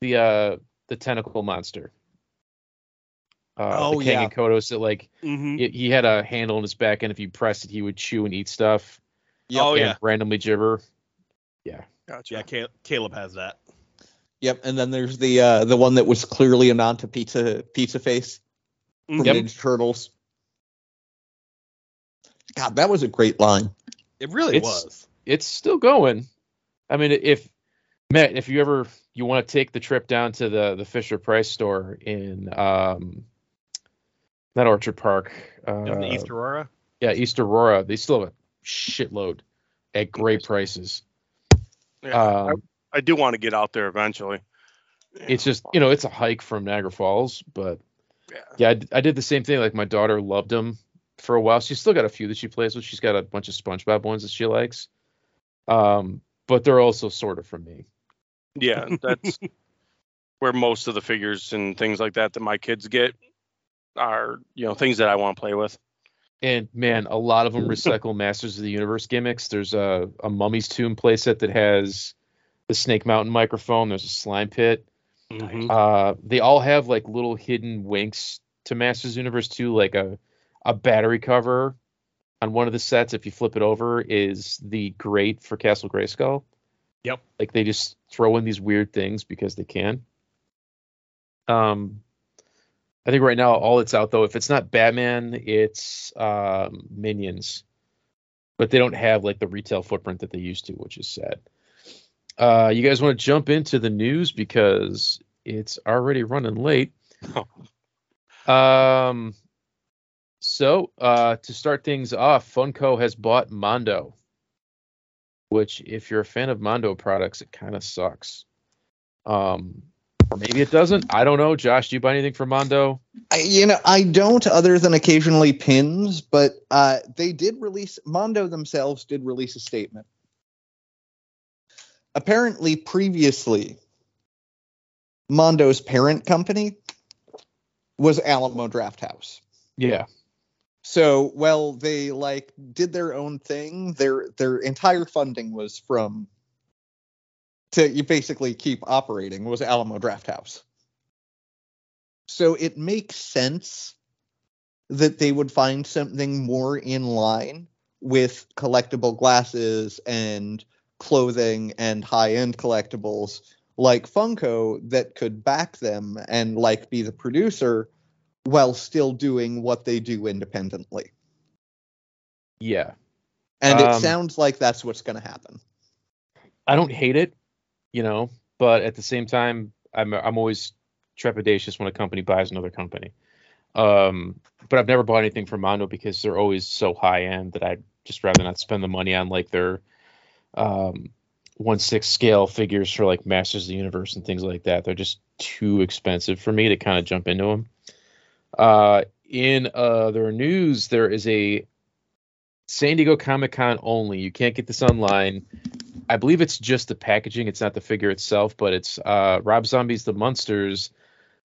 the tentacle monster. The King of Kodos that he had a handle on his back, and if you pressed it, he would chew and eat stuff. Yep. Oh, yeah. Randomly gibber. Yeah. Gotcha. Yeah, Caleb has that. Yep. And then there's the one that was clearly a Nanta pizza face from Ninja Turtles. God, that was a great line. It really was. It's still going. I mean, if Matt, if you want to take the trip down to the Fisher-Price store in not Orchard Park, East Aurora. Yeah, East Aurora. They still have a shitload at great prices. Yeah, I do want to get out there eventually. It's just it's a hike from Niagara Falls, but I did the same thing. Like my daughter loved them for a while. She's still got a few that she plays with. She's got a bunch of SpongeBob ones that she likes, but they're also sort of from me. Yeah, that's where most of the figures and things like that my kids get are things that I want to play with. And man, a lot of them recycle Masters of the Universe gimmicks. There's a Mummy's Tomb playset that has the Snake Mountain microphone. There's a slime pit. Mm-hmm. They all have like little hidden winks to Masters of the Universe too, like a battery cover on one of the sets, if you flip it over, is the grate for Castle Grayskull. Yep. Like they just throw in these weird things because they can. I think right now all it's out though, if it's not Batman, it's Minions, but they don't have like the retail footprint that they used to, which is sad. You guys want to jump into the news because it's already running late. So to start things off, Funko has bought Mondo, which if you're a fan of Mondo products, it kind of sucks. Or maybe it doesn't. I don't know. Josh, do you buy anything from Mondo? I don't, other than occasionally pins, but Mondo themselves did release a statement. Apparently, previously, Mondo's parent company was Alamo Drafthouse. Yeah. So, they did their own thing. Their entire funding was to basically keep operating was Alamo Drafthouse. So it makes sense that they would find something more in line with collectible glasses and clothing and high-end collectibles like Funko that could back them and be the producer, while still doing what they do independently. Yeah. And it sounds like that's what's going to happen. I don't hate it, but at the same time, I'm always trepidatious when a company buys another company. But I've never bought anything from Mondo because they're always so high end that I'd just rather not spend the money on their 1/6 scale figures for Masters of the Universe and things like that. They're just too expensive for me to kind of jump into them. In other news, there is a San Diego Comic-Con only. You can't get this online. I believe it's just the packaging. It's not the figure itself, but it's Rob Zombie's The Munsters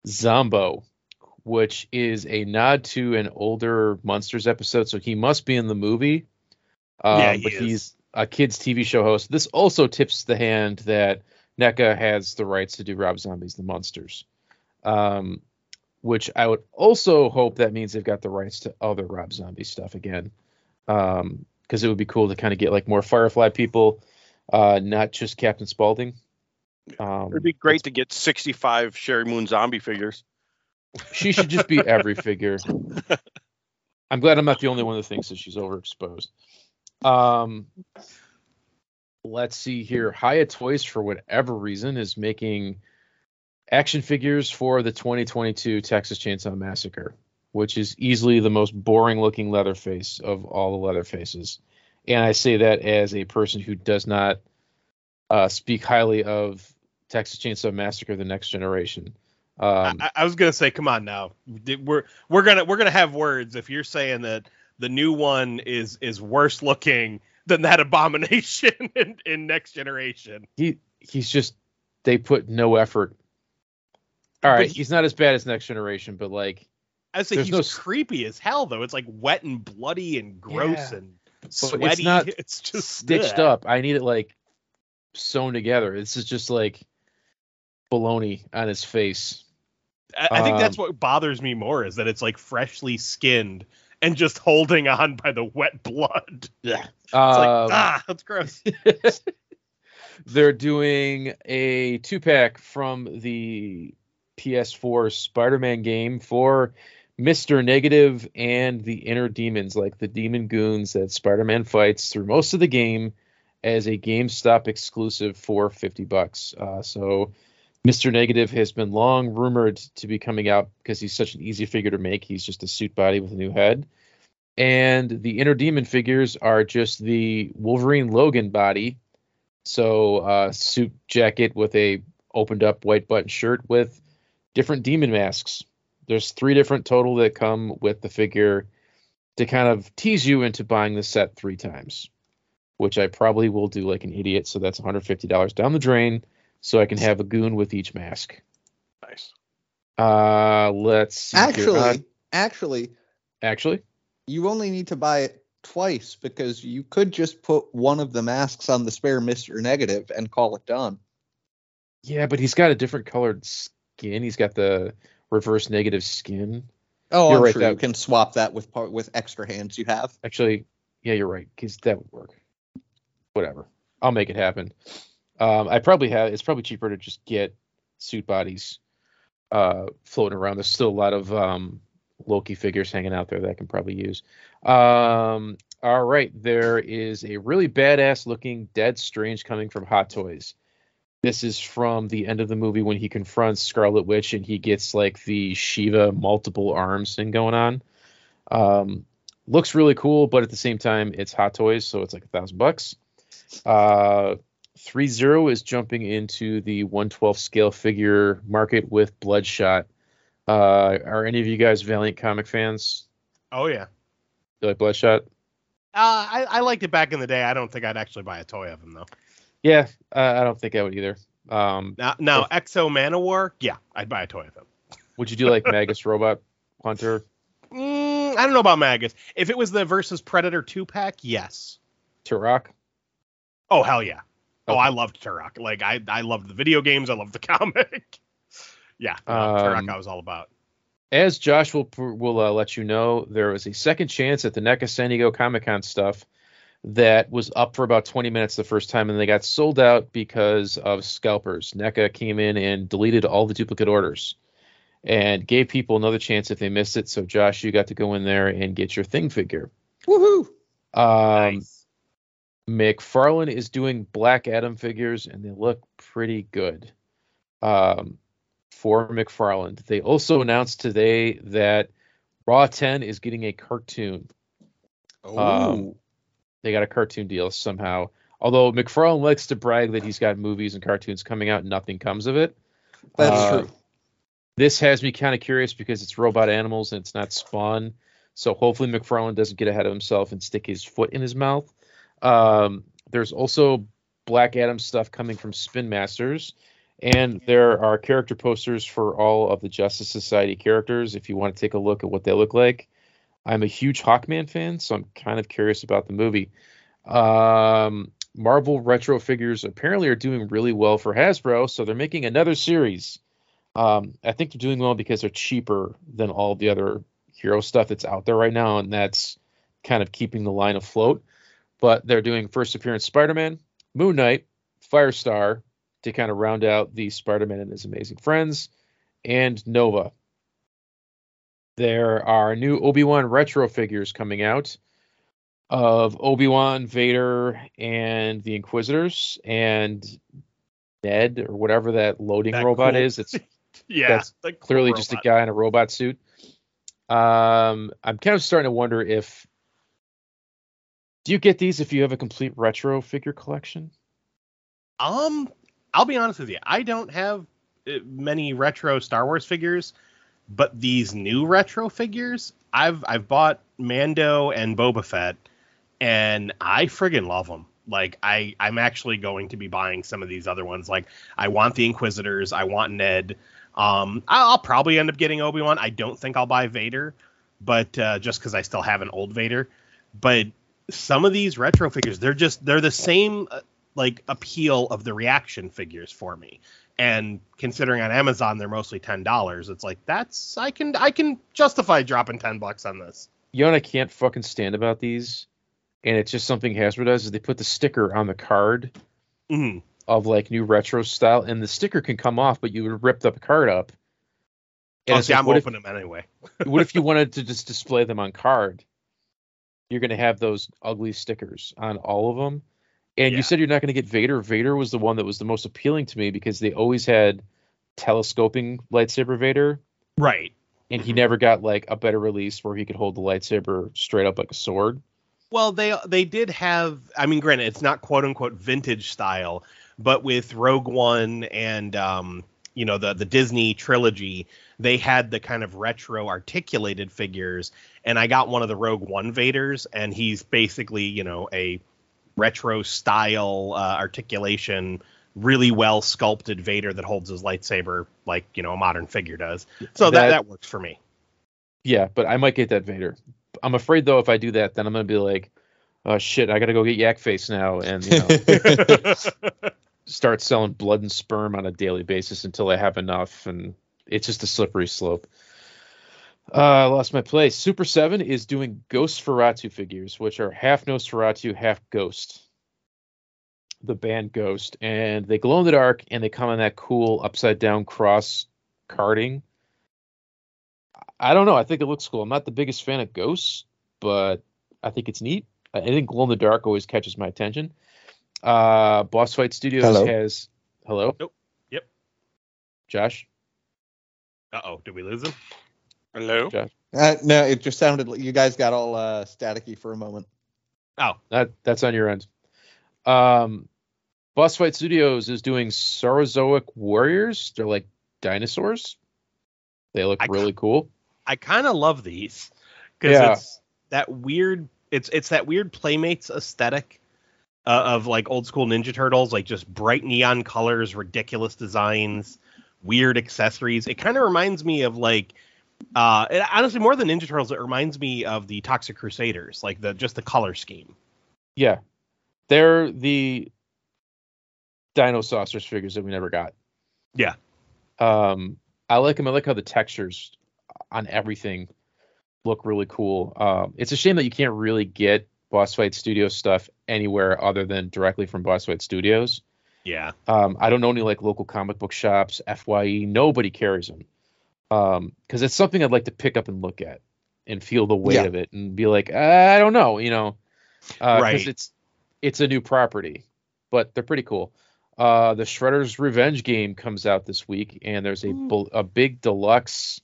Zombo, which is a nod to an older Munsters episode. So he must be in the movie. He's a kids' TV show host. This also tips the hand that NECA has the rights to do Rob Zombie's The Munsters. Which I would also hope that means they've got the rights to other Rob Zombie stuff again. Because it would be cool to kind of get more Firefly people, not just Captain Spaulding. It'd be great to get 65 Sherry Moon Zombie figures. She should just be every figure. I'm glad I'm not the only one that thinks that she's overexposed. Let's see here. Hiya Toys, for whatever reason, is making action figures for the 2022 Texas Chainsaw Massacre, which is easily the most boring-looking Leatherface of all the Leatherfaces. And I say that as a person who does not speak highly of Texas Chainsaw Massacre: The Next Generation. I was gonna say, come on now, we're gonna have words if you're saying that the new one is worse looking than that abomination in Next Generation. He's just, they put no effort. All right, he's not as bad as Next Generation, but like, I say he's creepy as hell though. It's like wet and bloody and gross and sweaty. It's not, it's just stitched up. I need it like sewn together. This is just like baloney on his face. I think that's what bothers me more, is that it's like freshly skinned and just holding on by the wet blood. Yeah, it's like, that's gross. They're doing a 2-pack from the PS4 Spider-Man game for Mr. Negative and the inner demons, like the demon goons that Spider-Man fights through most of the game, as a GameStop exclusive for $50. So Mr. Negative has been long rumored to be coming out because he's such an easy figure to make. He's just a suit body with a new head. And the inner demon figures are just the Wolverine Logan body. So suit jacket with a opened up white button shirt with different demon masks. There's 3 different total that come with the figure to kind of tease you into buying the set 3 times, which I probably will do like an idiot. So that's $150 down the drain. So I can have a goon with each mask. Nice. Let's see. Actually, you only need to buy it twice, because you could just put one of the masks on the spare Mr. Negative and call it done. Yeah, but he's got a different colored skin. He's got the reverse Negative skin. Oh, you're right, sure that you can swap that with extra hands you have. Actually, yeah, you're right, because that would work. Whatever. I'll make it happen. It's probably cheaper to just get suit bodies floating around. There's still a lot of Loki figures hanging out there that I can probably use. All right. There is a really badass looking Dead Strange coming from Hot Toys. This is from the end of the movie when he confronts Scarlet Witch and he gets like the Shiva multiple arms thing going on. Looks really cool, but at the same time, it's Hot Toys, so it's like $1,000. 3-0 is jumping into the 1/12 scale figure market with Bloodshot. Are any of you guys Valiant comic fans? Oh yeah. You like Bloodshot? I liked it back in the day. I don't think I'd actually buy a toy of him though. Yeah, I don't think I would either. Now Exo Manowar, yeah, I'd buy a toy of him. Would you do like Magus Robot Hunter? I don't know about Magus. If it was the versus Predator 2-pack, yes. Turok? Oh hell yeah. Okay. Oh, I loved Turok. Like, I loved the video games. I loved the comic. Yeah, Turok I was all about. As Josh will let you know, there was a second chance at the NECA San Diego Comic-Con stuff that was up for about 20 minutes the first time, and they got sold out because of scalpers. NECA came in and deleted all the duplicate orders and gave people another chance if they missed it. So, Josh, you got to go in there and get your Thing figure. Woohoo! Nice. McFarlane is doing Black Adam figures, and they look pretty good for McFarlane. They also announced today that Raw 10 is getting a cartoon. Oh, they got a cartoon deal somehow. Although McFarlane likes to brag that he's got movies and cartoons coming out, and nothing comes of it. That's true. This has me kind of curious because it's robot animals and it's not Spawn. So hopefully McFarlane doesn't get ahead of himself and stick his foot in his mouth. There's also Black Adam stuff coming from Spin Masters, and there are character posters for all of the Justice Society characters if you want to take a look at what they look like. I'm a huge Hawkman fan, so I'm kind of curious about the movie. Marvel retro figures apparently are doing really well for Hasbro, so they're making another series. I think they're doing well because they're cheaper than all the other hero stuff that's out there right now, and that's kind of keeping the line afloat. But they're doing first appearance Spider-Man, Moon Knight, Firestar to kind of round out the Spider-Man and His Amazing Friends, and Nova. There are new Obi-Wan retro figures coming out of Obi-Wan, Vader, and the Inquisitors, and Ned or whatever that loading that robot cool. is. It's yeah, that's that cool clearly robot. Just a guy in a robot suit. I'm kind of starting to wonder if. Do you get these if you have a complete retro figure collection? I'll be honest with you. I don't have many retro Star Wars figures, but these new retro figures, I've bought Mando and Boba Fett, and I friggin' love them. Like, I'm actually going to be buying some of these other ones. Like, I want the Inquisitors. I want Ned. I'll probably end up getting Obi-Wan. I don't think I'll buy Vader, but just because I still have an old Vader. But some of these retro figures, they're the same, like, appeal of the Reaction figures for me. And considering on Amazon they're mostly $10, it's like, that's, I can justify dropping $10 on this. You know what I can't fucking stand about these? And it's just something Hasbro does, is they put the sticker on the card of, like, new retro style. And the sticker can come off, but you would rip the card up. And see, like, I'm opening them anyway. What if you wanted to just display them on card? You're going to have those ugly stickers on all of them. And yeah. You said you're not going to get Vader. Vader was the one that was the most appealing to me because they always had telescoping lightsaber Vader. Right. And he never got, like, a better release where he could hold the lightsaber straight up like a sword. Well, they did have, I mean, granted, it's not quote-unquote vintage style, but with Rogue One and, you know, the Disney trilogy, they had the kind of retro articulated figures, and I got one of the Rogue One Vaders, and he's basically, you know, a retro style articulation, really well sculpted Vader that holds his lightsaber like, you know, a modern figure does. So that works for me. Yeah, but I might get that Vader. I'm afraid, though, if I do that, then I'm going to be like, oh, shit, I got to go get Yak Face now and, you know, start selling blood and sperm on a daily basis until I have enough. And it's just a slippery slope. I lost my place. Super 7 is doing Ghost Feratu figures, which are half Nosferatu, half Ghost. The band Ghost. And they glow in the dark, and they come in that cool upside-down cross carding. I don't know. I think it looks cool. I'm not the biggest fan of Ghosts, but I think it's neat. I think Glow in the Dark always catches my attention. Boss Fight Studios has... Hello? Nope. Yep. Josh? Uh-oh. Did we lose him? Hello? Josh? No, it just sounded like you guys got all staticky for a moment. Oh. That's on your end. Boss Fight Studios is doing Saurozoic Warriors. They're like dinosaurs. They look really cool. I kind of love these because it's that weird. It's that weird Playmates aesthetic of like old school Ninja Turtles, like just bright neon colors, ridiculous designs, weird accessories. It kind of reminds me of like honestly, more than Ninja Turtles, it reminds me of the Toxic Crusaders, like the color scheme. Yeah, they're the Dino Saucers figures that we never got. Yeah. I like them. I like how the textures on everything look really cool. It's a shame that you can't really get Boss Fight Studio stuff anywhere other than directly from Boss Fight Studios. Yeah. I don't know any like local comic book shops, FYE. Nobody carries them. Because it's something I'd like to pick up and look at and feel the weight of it and be like, I don't know, you know. Right. Because it's a new property, but they're pretty cool. The Shredder's Revenge game comes out this week, and there's a big deluxe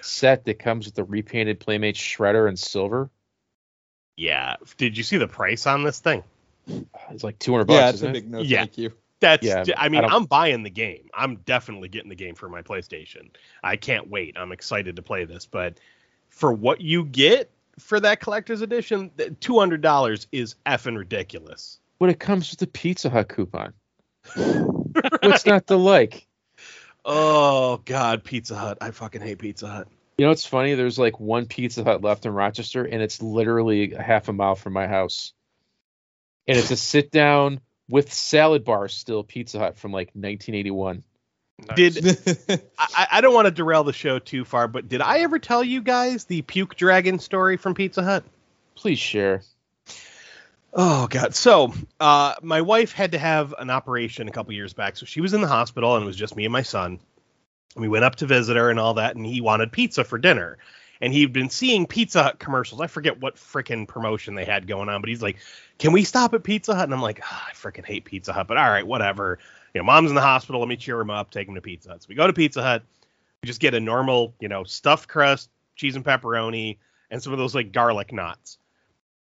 set that comes with the repainted Playmates Shredder in silver. Yeah. Did you see the price on this thing? It's like $200. Yeah, it's a big no thank you. That's. Yeah, I mean, I'm buying the game. I'm definitely getting the game for my PlayStation. I can't wait. I'm excited to play this. But for what you get for that collector's edition, $200 is effing ridiculous. But it comes with the Pizza Hut coupon. Right. What's not to like? Oh God, Pizza Hut! I fucking hate Pizza Hut. You know, it's funny. There's like one Pizza Hut left in Rochester, and it's literally a half a mile from my house. And it's a sit down with salad bar still Pizza Hut from like 1981. Nice. I don't want to derail the show too far, but did I ever tell you guys the puke dragon story from Pizza Hut? Please share. Oh, God. So my wife had to have an operation a couple years back. So she was in the hospital and it was just me and my son. And we went up to visit her and all that. And he wanted pizza for dinner. And he'd been seeing Pizza Hut commercials. I forget what frickin' promotion they had going on. But he's like, can we stop at Pizza Hut? And I'm like, I frickin' hate Pizza Hut. But all right, whatever. You know, mom's in the hospital. Let me cheer him up. Take him to Pizza Hut. So we go to Pizza Hut. We just get a normal, you know, stuffed crust, cheese and pepperoni, and some of those like garlic knots.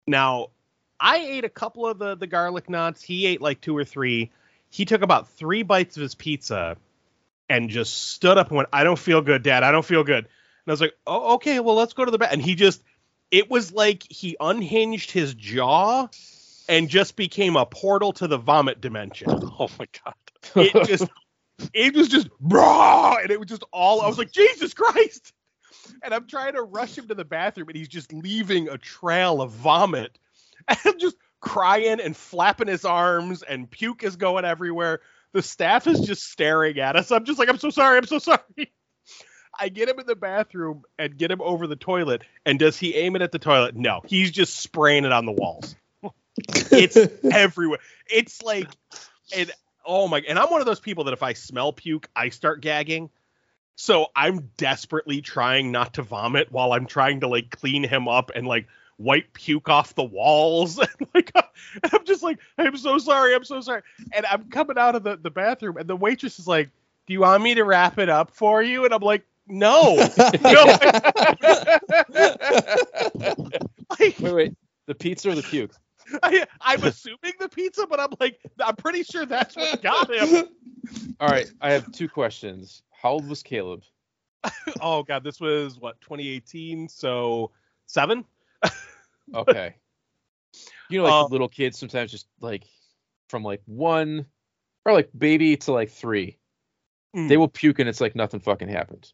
Now, I ate a couple of the garlic knots. He ate like 2 or 3. He took about 3 bites of his pizza and just stood up and went, I don't feel good, Dad. I don't feel good. And I was like, oh, okay, well, let's go to the bathroom. And he just It was like he unhinged his jaw and just became a portal to the vomit dimension. Oh my God. It was just brah, and it was just all, I was like, Jesus Christ. And I'm trying to rush him to the bathroom, and he's just leaving a trail of vomit. And I'm just crying and flapping his arms, and puke is going everywhere. The staff is just staring at us. I'm just like, I'm so sorry, I'm so sorry. I get him in the bathroom and get him over the toilet. And does he aim it at the toilet? No, he's just spraying it on the walls. It's everywhere. It's like, and oh my, and I'm one of those people that if I smell puke, I start gagging. So I'm desperately trying not to vomit while I'm trying to like clean him up and like wipe puke off the walls. And like, and I'm just like, I'm so sorry, I'm so sorry. And I'm coming out of the bathroom, and the waitress is like, do you want me to wrap it up for you? And I'm like, no. Like, wait. The pizza or the puke? I'm assuming the pizza, but I'm like, I'm pretty sure that's what got him. All right, I have two questions. How old was Caleb? Oh, God, this was, 2018? So, 7? Okay. You know, like, little kids sometimes just, like, from, like, 1 or, like, baby to, like, 3. Mm. They will puke and it's like nothing fucking happened.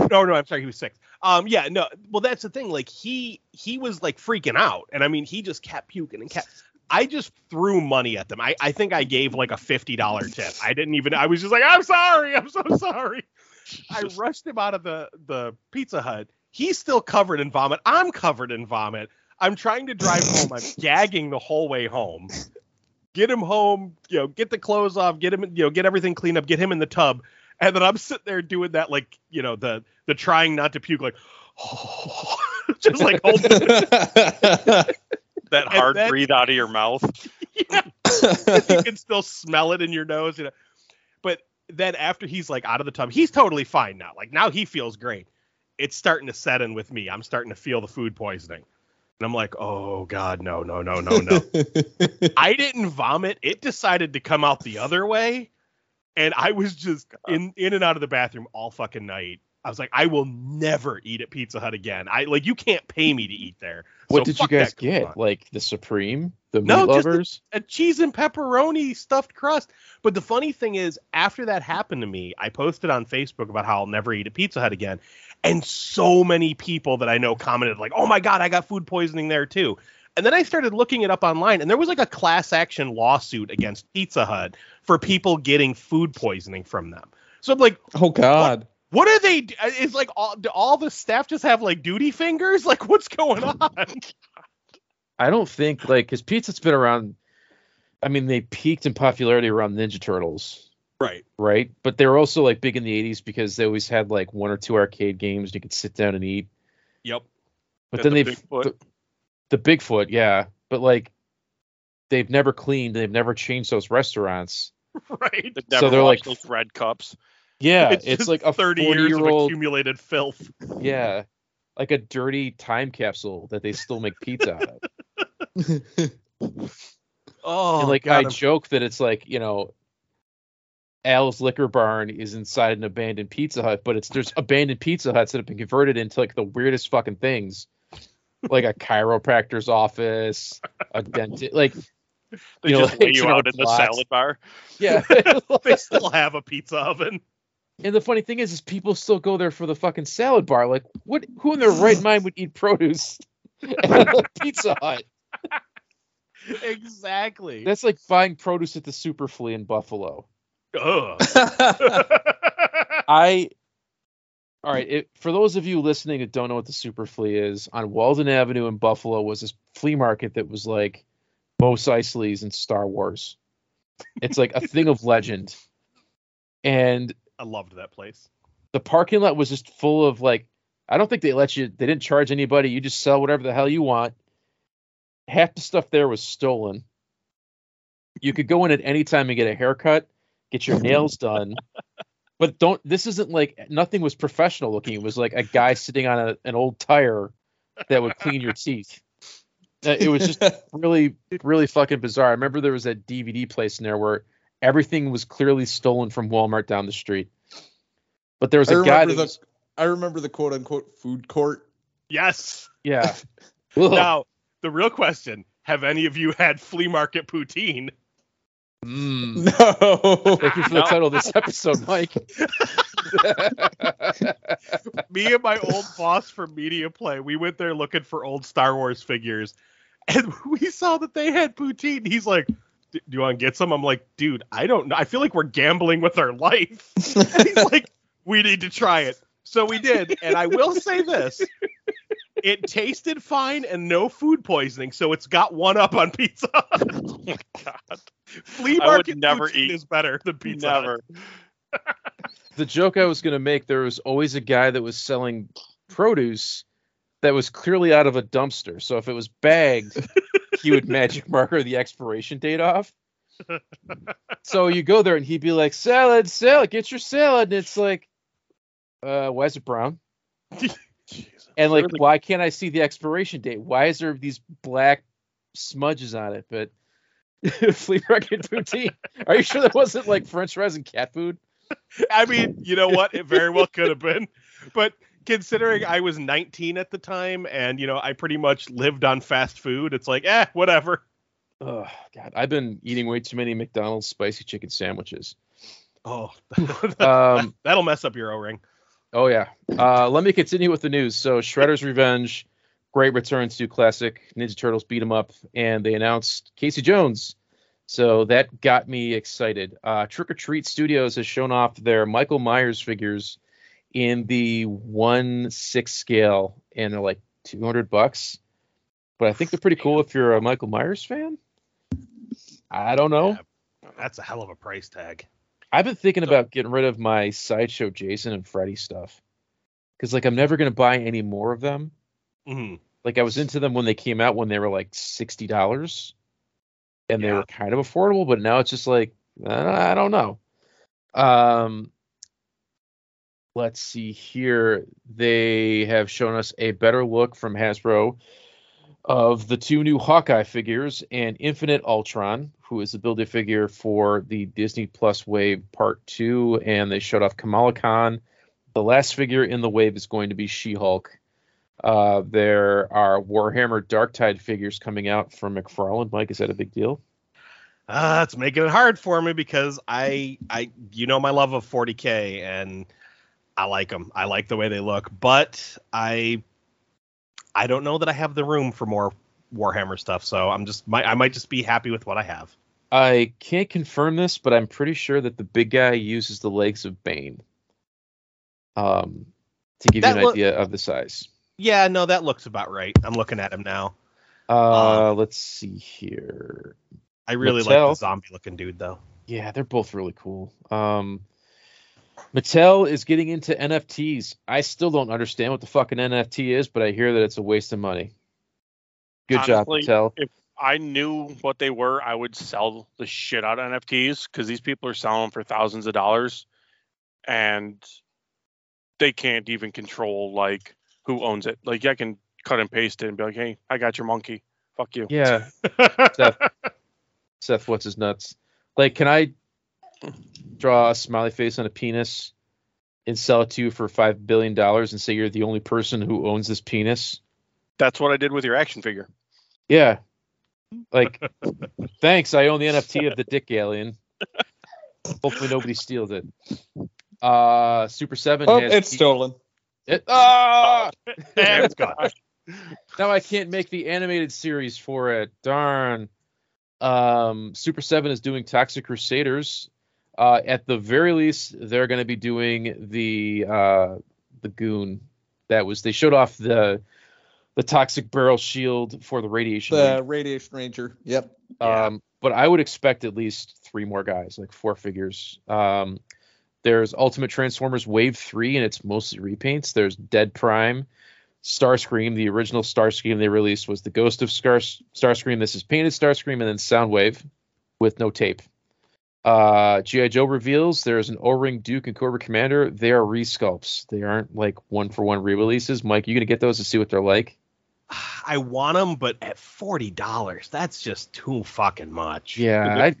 No, I'm sorry. He was 6. Yeah, no. Well, that's the thing. Like he was like freaking out. And I mean, he just kept puking and kept, I just threw money at them. I think I gave like a $50 tip. I was just like, I'm sorry. I'm so sorry. I rushed him out of the Pizza Hut. He's still covered in vomit. I'm covered in vomit. I'm trying to drive home. I'm gagging the whole way home. Get him home, get the clothes off, get him, get everything cleaned up, get him in the tub. And then I'm sitting there doing that, like, the trying not to puke, like, oh, just like holding that hard breathe out of your mouth. Yeah. You can still smell it in your nose, But then after he's like out of the tub, he's totally fine now. Like now he feels great. It's starting to set in with me. I'm starting to feel the food poisoning. And I'm like, oh, God, no. I didn't vomit. It decided to come out the other way. And I was just in and out of the bathroom all fucking night. I was like, I will never eat at Pizza Hut again. You can't pay me to eat there. What did you guys get? Like the Supreme? The Meat Lovers? Just a cheese and pepperoni stuffed crust. But the funny thing is, after that happened to me, I posted on Facebook about how I'll never eat at Pizza Hut again. And so many people that I know commented like, oh, my God, I got food poisoning there, too. And then I started looking it up online. And there was like a class action lawsuit against Pizza Hut for people getting food poisoning from them. So I'm like, oh, God, what are they? It's like all the staff just have like duty fingers. Like, what's going on? I don't think because pizza's been around. I mean, they peaked in popularity around Ninja Turtles. Right. But they were also like big in the 80s because they always had like one or two arcade games and you could sit down and eat. Yep. But then the Bigfoot, yeah. But like they've never cleaned, they've never changed those restaurants. Right. So they're like those red cups. Yeah, it's like a 30-year-old accumulated filth. Yeah. Like a dirty time capsule that they still make pizza out of. Oh. And like I joke that it's like, Al's Liquor Barn is inside an abandoned Pizza Hut, but there's abandoned Pizza Huts that have been converted into like the weirdest fucking things, like a chiropractor's office, a dentist, like they just lay you out in the salad bar. Yeah, they still have a pizza oven. And the funny thing is people still go there for the fucking salad bar. Like, what? Who in their right mind would eat produce at a Pizza Hut? Exactly. That's like buying produce at the Super Flea in Buffalo. For those of you listening that don't know what the Super Flea is, on Walden Avenue in Buffalo was this flea market that was like Mos Eisley's in Star Wars. It's like a thing of legend, and I loved that place. The parking lot was just full of like, I don't think they didn't charge anybody. You just sell whatever the hell you want. Half the stuff there was stolen. You could go in at any time and get a haircut. Get your nails done, but this isn't like nothing was professional looking. It was like a guy sitting on an old tire that would clean your teeth. It was just really, really fucking bizarre. I remember there was that DVD place in there where everything was clearly stolen from Walmart down the street. But there was a guy. I remember the quote unquote food court. Yes. Yeah. Now, the real question, have any of you had flea market poutine? Mm. No. Thank you for the title of this episode, Mike. Me and my old boss from Media Play, we went there looking for old Star Wars figures, and we saw that they had poutine. He's like, do you want to get some? I'm like, dude, I don't know. I feel like we're gambling with our life. And he's like, we need to try it. So we did, and I will say this. It tasted fine and no food poisoning, so it's got one up on Pizza Hut. Oh, my God. Flea market poutine is better than Pizza Hut. The joke I was going to make, there was always a guy that was selling produce that was clearly out of a dumpster. So if it was bagged, he would magic marker the expiration date off. So you go there, and he'd be like, salad, get your salad. And it's like, why is it brown? And like, why can't I see the expiration date? Why is there these black smudges on it? But flea market poutine. Are you sure that wasn't like French fries and cat food? I mean, you know what? It very well could have been. But considering I was 19 at the time and, you know, I pretty much lived on fast food, it's like, whatever. Oh, God. I've been eating way too many McDonald's spicy chicken sandwiches. Oh, that'll mess up your O-ring. Oh, yeah. Let me continue with the news. So Shredder's Revenge, great return to classic Ninja Turtles beat 'em up, and they announced Casey Jones. So that got me excited. Trick or Treat Studios has shown off their Michael Myers figures in the 1/6 scale, and they're like $200. But I think they're pretty cool if you're a Michael Myers fan. I don't know. Yeah, that's a hell of a price tag. I've been thinking about getting rid of my Sideshow Jason and Freddy stuff, because like I'm never going to buy any more of them. Mm-hmm. Like I was into them when they came out, when they were like $60, and they were kind of affordable. But now it's just like, I don't know. Let's see here. They have shown us a better look from Hasbro of the two new Hawkeye figures and Infinite Ultron, who is the Build-A-Figure for the Disney Plus Wave Part 2, and they showed off Kamala Khan. The last figure in the wave is going to be She-Hulk. There are Warhammer Darktide figures coming out from McFarlane. Mike, is that a big deal? It's making it hard for me because I you know my love of 40K, and I like them. I like the way they look, but I don't know that I have the room for more Warhammer stuff, so I might just be happy with what I have. I can't confirm this, but I'm pretty sure that the big guy uses the legs of Bane. To give you an idea of the size. Yeah, no, that looks about right. I'm looking at him now. Let's see here. I really like the zombie-looking dude, though. Yeah, they're both really cool. Mattel is getting into NFTs. I still don't understand what the fucking NFT is, but I hear that it's a waste of money. Good Honestly, job, Mattel. If I knew what they were, I would sell the shit out of NFTs, because these people are selling them for thousands of dollars, and they can't even control like who owns it. Like, I can cut and paste it and be like, hey, I got your monkey. Fuck you. Yeah. Seth, what's his nuts? Like, can I draw a smiley face on a penis and sell it to you for $5 billion and say you're the only person who owns this penis? That's what I did with your action figure. Yeah. Like, thanks. I own the NFT of the dick alien. Hopefully nobody steals it. Super 7. Oh, it's stolen. It's gone. Now I can't make the animated series for it. Darn. Super 7 is doing Toxic Crusaders. At the very least, they're going to be doing the goon. They showed off the toxic barrel shield for the radiation. The radiation ranger. Yep. But I would expect at least 3 more guys, like 4 figures. There's Ultimate Transformers Wave 3, and it's mostly repaints. There's Dead Prime, Starscream. The original Starscream they released was the Ghost of Starscream. This is painted Starscream, and then Soundwave with no tape. G.I. Joe reveals. There's an O-Ring Duke and Cobra Commander. They are resculpts. They aren't like one-for-one re-releases. Mike, you going to get those to see what they're like? I want them, but at $40, that's just too fucking much. Yeah,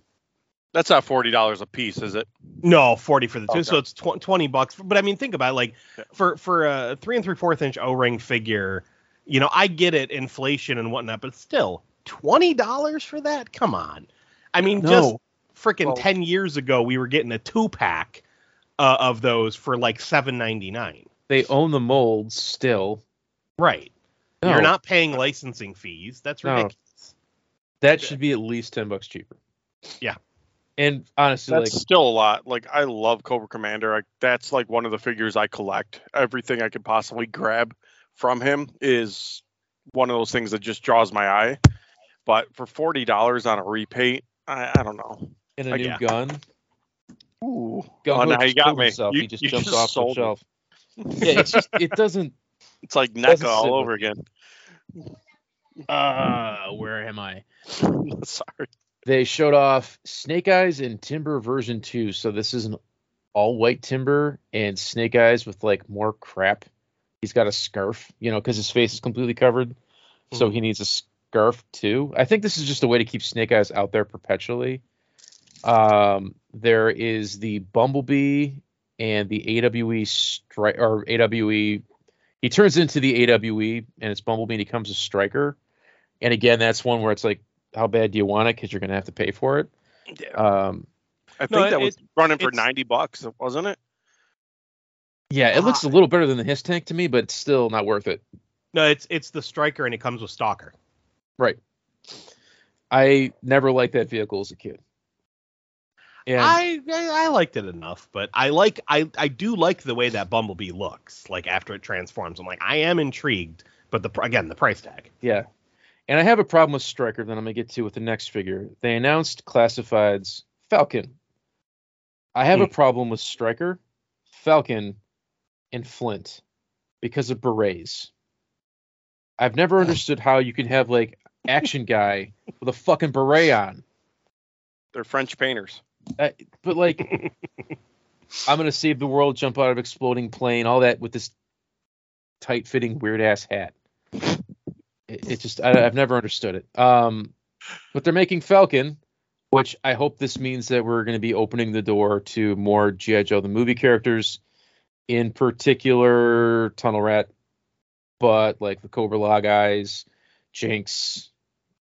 that's not $40 a piece, is it? No, $40 for the two. Okay. So it's $20. But I mean, think about it, like for a 3 3/4 inch O-ring figure, You know, I get it, inflation and whatnot, but still, $20 for that? Come on. I mean, just freaking 10 years ago, we were getting a 2-pack of those for like $7.99. They own the molds still. Right. No. You're not paying licensing fees. That's ridiculous. No. That should be at least $10 cheaper. Yeah. And honestly, that's still a lot. Like, I love Cobra Commander. That's like one of the figures I collect. Everything I could possibly grab from him is one of those things that just draws my eye. But for $40 on a repaint, I don't know. And a new gun. Ooh. Gun he got me. He just jumps off the shelf. Yeah, it's just, it doesn't. It's like NECA all over again. Where am I? Sorry. They showed off Snake Eyes and Timber version 2. So this is an all-white Timber and Snake Eyes with, like, more crap. He's got a scarf, you know, because his face is completely covered. Mm-hmm. So he needs a scarf, too. I think this is just a way to keep Snake Eyes out there perpetually. There is the Bumblebee and the AWE AWE. He turns into the AWE, and it's Bumblebee, and he becomes a striker. And, again, that's one where it's like, how bad do you want it? Because you're going to have to pay for it. Yeah. I think that was running for $90, wasn't it? Yeah, it looks a little better than the Hiss Tank to me, but it's still not worth it. No, it's the Striker, and it comes with Stalker. Right. I never liked that vehicle as a kid. And I liked it enough, but I do like the way that Bumblebee looks. Like, after it transforms, I'm like, I am intrigued, but the price tag. Yeah. And I have a problem with Stryker that I'm going to get to with the next figure. They announced Classified's Falcon. I have a problem with Stryker, Falcon, and Flint because of berets. I've never understood how you can have, like, Action Guy with a fucking beret on. They're French painters. But, like, I'm going to save the world, jump out of exploding plane, all that with this tight-fitting weird-ass hat. It just, I've never understood it. But they're making Falcon, which I hope this means that we're going to be opening the door to more G.I. Joe the movie characters, in particular Tunnel Rat, but like the Cobra Log Eyes, Jinx,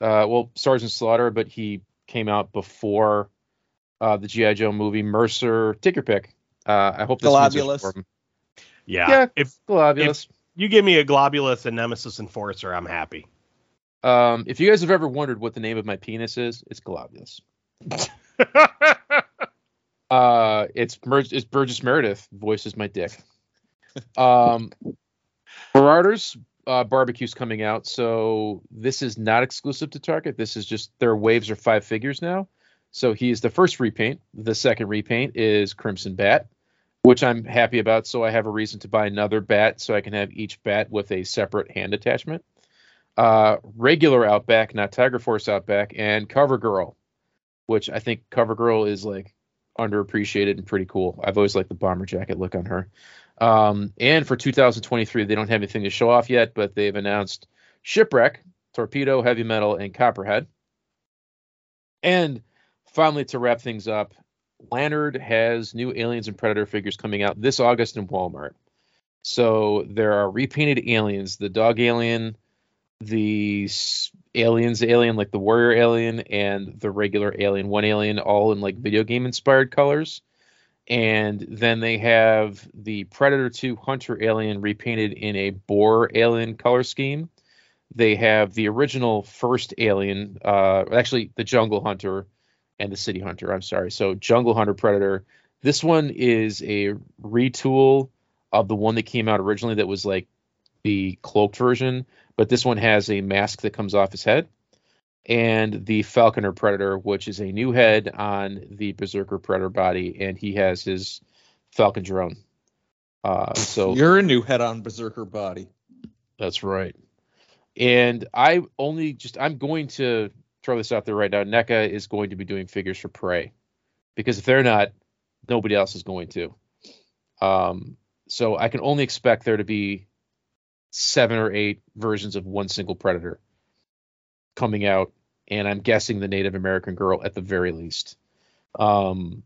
Sergeant Slaughter, but he came out before the G.I. Joe movie, Mercer, Ticker Pick. I hope this means there's more of them. Yeah, Globulus. You give me a Globulus and Nemesis Enforcer, I'm happy. If you guys have ever wondered what the name of my penis is, it's Globulus. It's Burgess Meredith voices my dick. Marauders barbecue's coming out, so this is not exclusive to Target. This is just their waves are 5 figures now. So he is the first repaint. The second repaint is Crimson Bat, which I'm happy about, so I have a reason to buy another bat, so I can have each bat with a separate hand attachment. Regular Outback, not Tiger Force Outback, and CoverGirl, which I think CoverGirl is, like, underappreciated and pretty cool. I've always liked the bomber jacket look on her. And for 2023, they don't have anything to show off yet, but they've announced Shipwreck, Torpedo, Heavy Metal, and Copperhead. And finally, to wrap things up, Lannard has new Aliens and Predator figures coming out this August in Walmart. So there are repainted aliens, the dog alien, the aliens alien, like the warrior alien, and the regular alien, one alien, all in like video game inspired colors. And then they have the Predator 2 Hunter alien repainted in a boar alien color scheme. They have the original first alien, actually the Jungle Hunter, and the City Hunter, I'm sorry. So Jungle Hunter Predator. This one is a retool of the one that came out originally that was like the cloaked version, but this one has a mask that comes off his head. And the Falconer Predator, which is a new head on the Berserker Predator body, and he has his Falcon drone. So you're a new head on Berserker body. That's right. And I'm going to throw this out there right now. NECA is going to be doing figures for Prey, because if they're not, nobody else is going to. So I can only expect there to be 7 or 8 versions of one single Predator coming out, and I'm guessing the Native American girl at the very least. And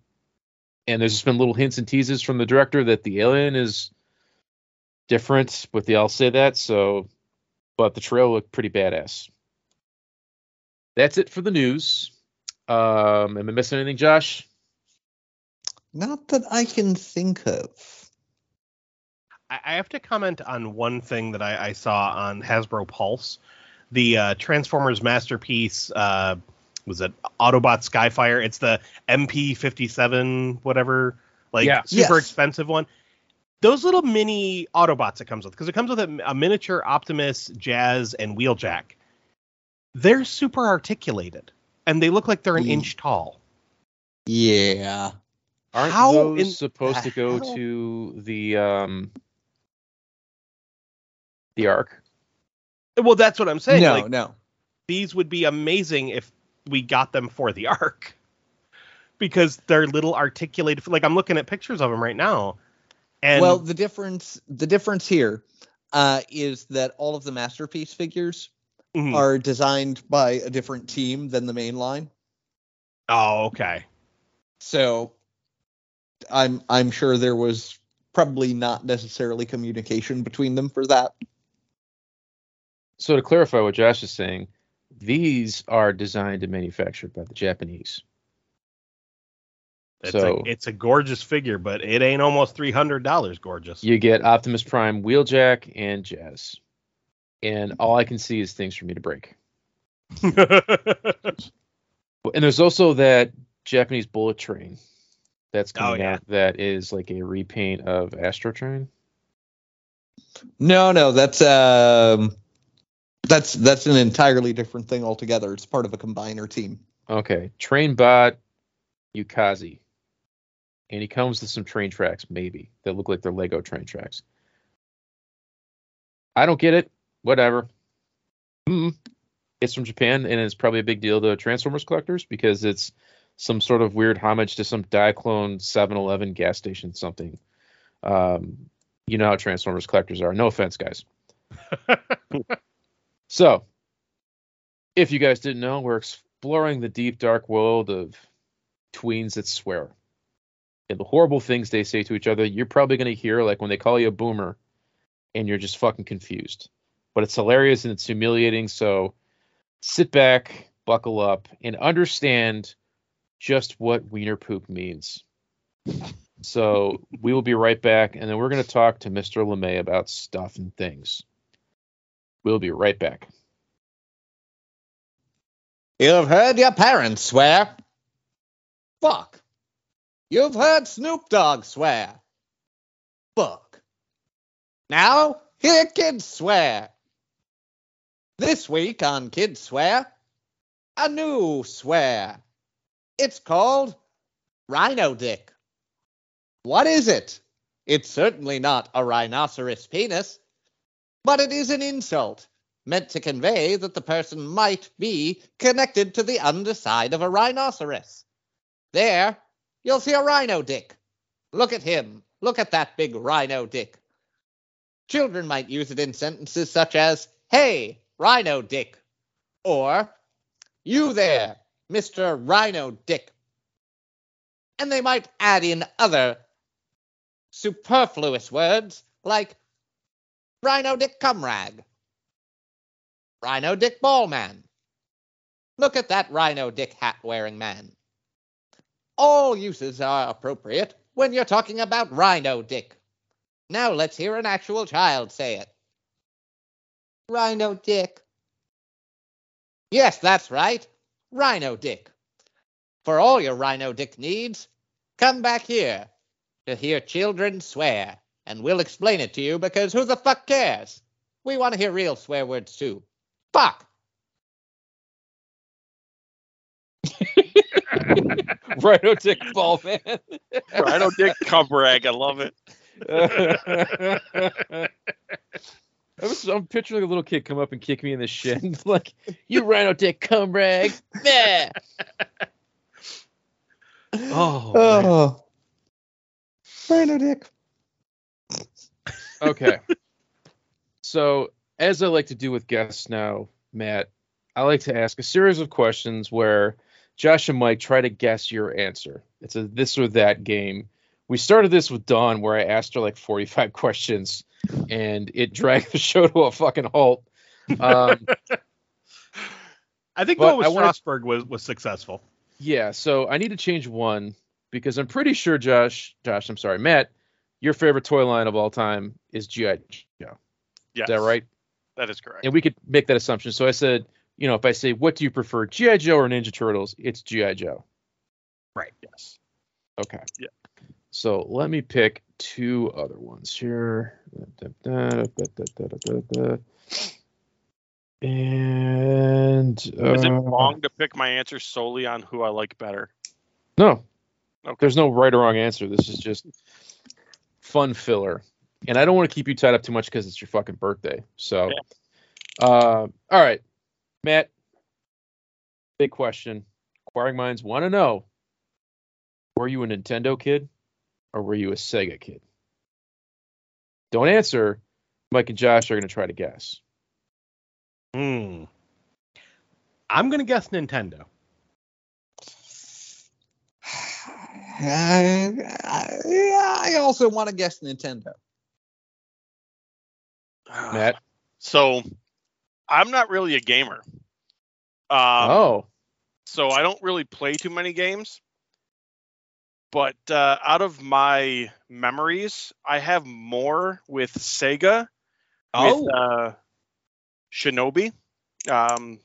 there's just been little hints and teases from the director that the alien is different, but they all say that, so but the trailer looked pretty badass. That's it for the news. Am I missing anything, Josh? Not that I can think of. I have to comment on one thing that I saw on Hasbro Pulse. The Transformers masterpiece, was it Autobot Skyfire? It's the MP57 whatever, expensive one. Those little mini Autobots it comes with, because it comes with a miniature Optimus, Jazz, and Wheeljack. They're super articulated, and they look like they're an inch tall. Yeah. Aren't those supposed to go to the Ark? Well, that's what I'm saying. No. These would be amazing if we got them for the Ark, because they're little articulated. Like, I'm looking at pictures of them right now. And well, the difference here is that all of the Masterpiece figures are designed by a different team than the main line. Oh, okay. So I'm sure there was probably not necessarily communication between them for that. So to clarify what Josh is saying, these are designed and manufactured by the Japanese. It's a gorgeous figure, but it ain't almost $300 gorgeous. You get Optimus Prime, Wheeljack, and Jazz. And all I can see is things for me to break. And there's also that Japanese bullet train that's coming out that is like a repaint of Astro Train. No, that's an entirely different thing altogether. It's part of a combiner team. Okay. Trainbot Yukazi. And he comes with some train tracks, maybe, that look like they're Lego train tracks. I don't get it. Whatever. It's from Japan, and it's probably a big deal to Transformers collectors because it's some sort of weird homage to some Diaclone 7-Eleven gas station something. You know how Transformers collectors are. No offense, guys. So, if you guys didn't know, we're exploring the deep, dark world of tweens that swear. And the horrible things they say to each other, you're probably going to hear, like when they call you a boomer, and you're just fucking confused. But it's hilarious and it's humiliating, so sit back, buckle up, and understand just what wiener poop means. So, we will be right back, and then we're going to talk to Mr. LeMay about stuff and things. We'll be right back. You've heard your parents swear. Fuck. You've heard Snoop Dogg swear. Fuck. Now, hear kids swear. This week on Kids Swear, a new swear. It's called Rhino Dick. What is it? It's certainly not a rhinoceros penis. But it is an insult, meant to convey that the person might be connected to the underside of a rhinoceros. There, you'll see a rhino dick. Look at him. Look at that big rhino dick. Children might use it in sentences such as, "Hey, rhino dick," or, "You there, Mr. Rhino Dick." And they might add in other superfluous words like Rhino Dick Cumrag. Rhino Dick Ballman. Look at that Rhino Dick hat-wearing man. All uses are appropriate when you're talking about Rhino Dick. Now let's hear an actual child say it. Rhino Dick. Yes, that's right. Rhino Dick. For all your Rhino Dick needs, come back here to hear children swear. And we'll explain it to you because who the fuck cares? We want to hear real swear words too. Fuck. Rhino Dick Ball Man. Rhino Dick Cumrag. I love it. I'm picturing a little kid come up and kick me in the shin. Like, "You Rhino Dick Cumrag." Nah. Oh. Rhino Dick. Okay, so as I like to do with guests now, Matt, I like to ask a series of questions where Josh and Mike try to guess your answer. It's a this or that game. We started this with Dawn, where I asked her like 45 questions, and it dragged the show to a fucking halt. I think Noah Strasberg was successful. Yeah, so I need to change one because I'm pretty sure Matt, your favorite toy line of all time is G.I. Joe. Yes. Is that right? That is correct. And we could make that assumption. So I said, you know, if I say, what do you prefer, G.I. Joe or Ninja Turtles? It's G.I. Joe. Right. Yes. Okay. Yeah. So let me pick two other ones here. And is it wrong to pick my answer solely on who I like better? No. Okay. There's no right or wrong answer. This is just fun filler. And I don't want to keep you tied up too much because it's your fucking birthday. So, yeah. All right, Matt, big question. Inquiring minds want to know, were you a Nintendo kid or were you a Sega kid? Don't answer. Mike and Josh are going to try to guess. I'm going to guess Nintendo. I also want to guess Nintendo. Matt? So, I'm not really a gamer. So, I don't really play too many games. But out of my memories, I have more with Sega. With Shinobi. Then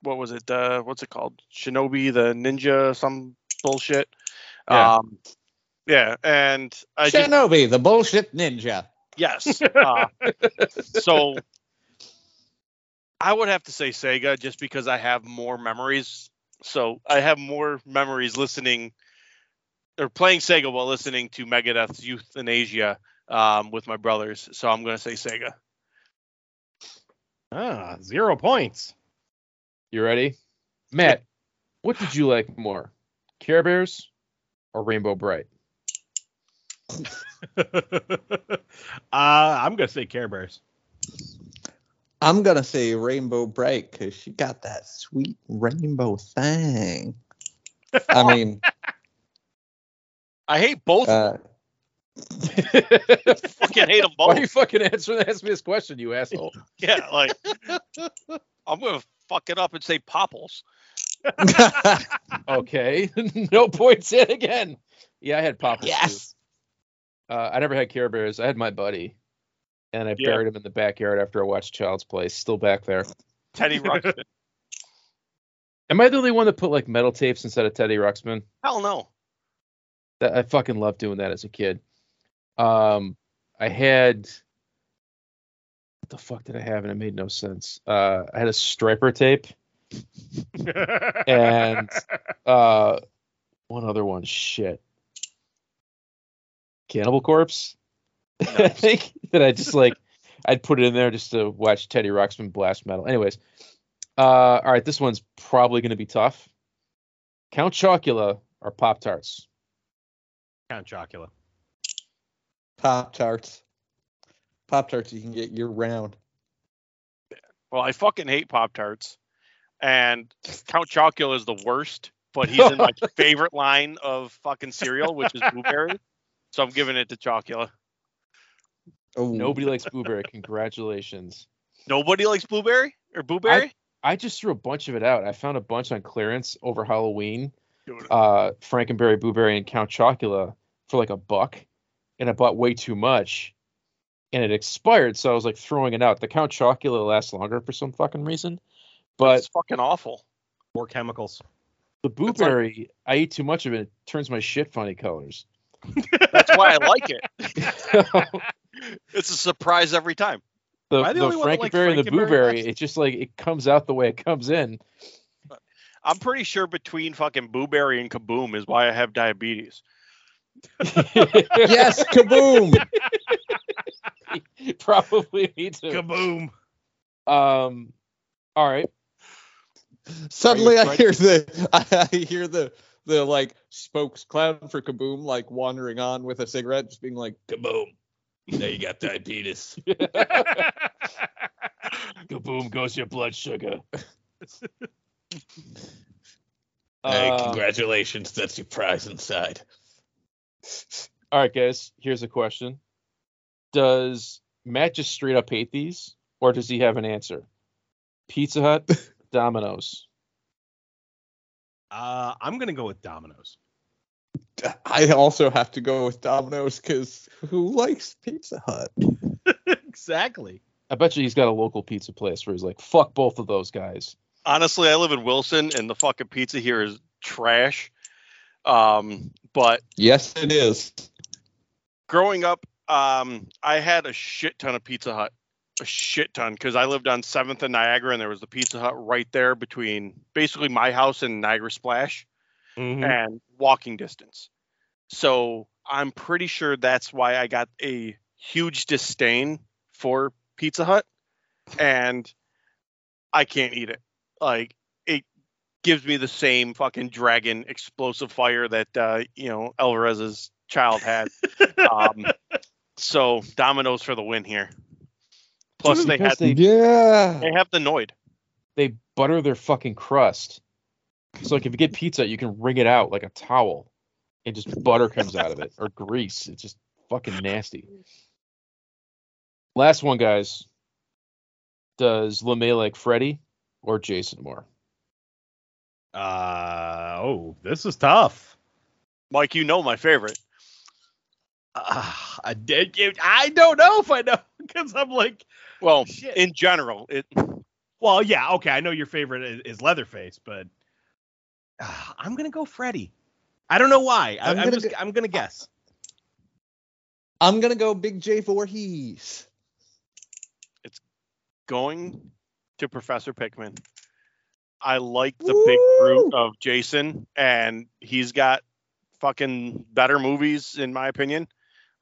what was it? What's it called? Shinobi the Ninja some bullshit. Yeah. And Shinobi the bullshit ninja. Yes. So I would have to say Sega just because I have more memories. So I have more memories listening or playing Sega while listening to Megadeth's Euthanasia with my brothers. So I'm going to say Sega. 0 points. You ready? Matt, what did you like more? Care Bears or Rainbow Bright? I'm going to say Care Bears. I'm going to say Rainbow Bright because she got that sweet rainbow thing. I mean... I hate both of them. I fucking hate them both. Why are you fucking ask me this question, you asshole? Yeah, like... I'm going to fuck it up and say Popples. Okay. No points in again. Yeah, I had Popples, yes, too. I never had Care Bears. I had my buddy, and I buried him in the backyard after I watched Child's Play. Still back there. Teddy Ruxpin. Am I the only one that put like metal tapes instead of Teddy Ruxpin? Hell no. I fucking loved doing that as a kid. I had... What the fuck did I have? And it made no sense. I had a striper tape. And one other one. Shit. Cannibal Corpse. Nice. I think that I'd put it in there just to watch Teddy Ruxpin blast metal. Anyways, all right, this one's probably going to be tough. Count Chocula or Pop-Tarts? Count Chocula. Pop-Tarts. Pop-Tarts you can get year-round. Well, I fucking hate Pop-Tarts. And Count Chocula is the worst, but he's in my favorite line of fucking cereal, which is Blueberry. So I'm giving it to Chocula. Ooh. Nobody likes Blueberry. Congratulations. Nobody likes Blueberry or Blueberry? I just threw a bunch of it out. I found a bunch on clearance over Halloween. Frankenberry, Blueberry, and Count Chocula for like $1. And I bought way too much. And it expired. So I was like throwing it out. The Count Chocula lasts longer for some fucking reason. But it's fucking awful. More chemicals. The Blueberry, I eat too much of it. It turns my shit funny colors. That's why I like it. It's a surprise every time. The Frankenberry and the Blueberry, it's just like it comes out the way it comes in. I'm pretty sure between fucking Blueberry and Kaboom is why I have diabetes. Yes, Kaboom. Probably me too. Kaboom. All right. Suddenly I hear the like spokes clown for Kaboom like wandering on with a cigarette just being like Kaboom, now you got diabetes. Kaboom goes your blood sugar. Hey, congratulations, that's your prize inside. All right guys, here's a question. Does Matt just straight up hate these Or does he have an answer? Pizza Hut, Domino's. I'm going to go with Domino's. I also have to go with Domino's because who likes Pizza Hut? Exactly. I bet you he's got a local pizza place where he's like, fuck both of those guys. Honestly, I live in Wilson and the fucking pizza here is trash. But yes, it is. Growing up, I had a shit ton of Pizza Hut. A shit ton, because I lived on 7th and Niagara, and there was the Pizza Hut right there between basically my house and Niagara Splash, and walking distance. So I'm pretty sure that's why I got a huge disdain for Pizza Hut, and I can't eat it. Like, it gives me the same fucking dragon explosive fire that, you know, Alvarez's child had. So Domino's for the win here. Plus, dude, they have the Noid. They butter their fucking crust. So, like, if you get pizza, you can wring it out like a towel, and just butter comes out of it, or grease. It's just fucking nasty. Last one, guys. Does LeMay like Freddy or Jason Moore? Oh, this is tough. Mike, you know my favorite. I don't know if I know, because I'm like, well, shit. In general, well, yeah, okay, I know your favorite is Leatherface, but I'm gonna go Freddy. I don't know why. I'm gonna guess. I'm gonna go Big J Voorhees. It's going to Professor Pickman. I like the big root of Jason, and he's got fucking better movies, in my opinion.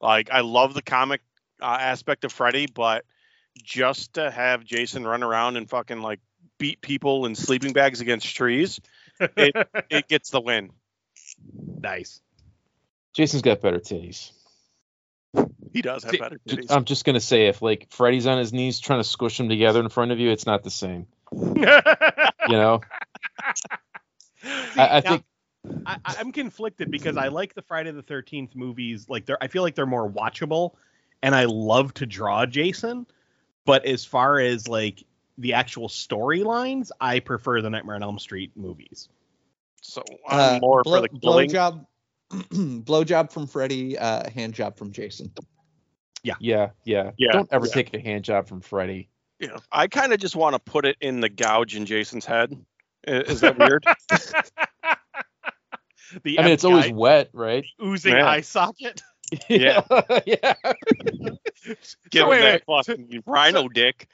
Like, I love the comic aspect of Freddy, but just to have Jason run around and fucking, like, beat people in sleeping bags against trees, it gets the win. Nice. Jason's got better titties. He does have better titties. I'm just going to say, if, like, Freddy's on his knees trying to squish them together in front of you, it's not the same. You know? I think... I'm conflicted because I like the Friday the 13th movies. Like, I feel like they're more watchable, and I love to draw Jason. But as far as like the actual storylines, I prefer the Nightmare on Elm Street movies. So I'm more for the blowjob, blowjob from Freddy, hand job from Jason. Yeah. Don't ever take a hand job from Freddy. Yeah, I kind of just want to put it in the gouge in Jason's head. Is that weird? I mean, it's always wet, right? Oozing eye socket. Yeah. Yeah. Get away that fucking rhino dick.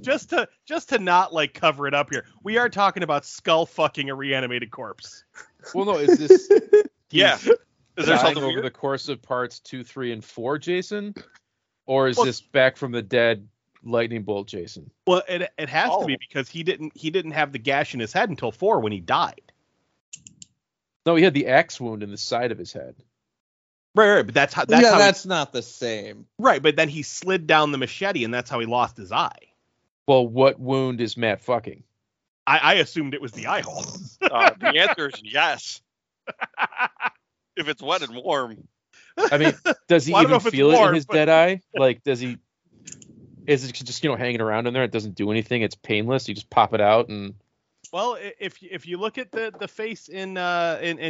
Just to not, like, cover it up here. We are talking about skull fucking a reanimated corpse. Well, no, is this... yeah. Is there something over the course of parts 2, 3, and 4, Jason? Or is this back from the dead lightning bolt Jason? Well, it has to be, because he didn't have the gash in his head until 4 when he died. No, he had the axe wound in the side of his head. Right, but that's not the same. Right, but then he slid down the machete, and that's how he lost his eye. Well, what wound is Matt fucking? I assumed it was the eye hole. The answer is yes. If it's wet and warm. I mean, does he even feel it in his dead eye? Like, does he? Is it just, you know, hanging around in there? It doesn't do anything. It's painless. You just pop it out and. Well, if you look at the face in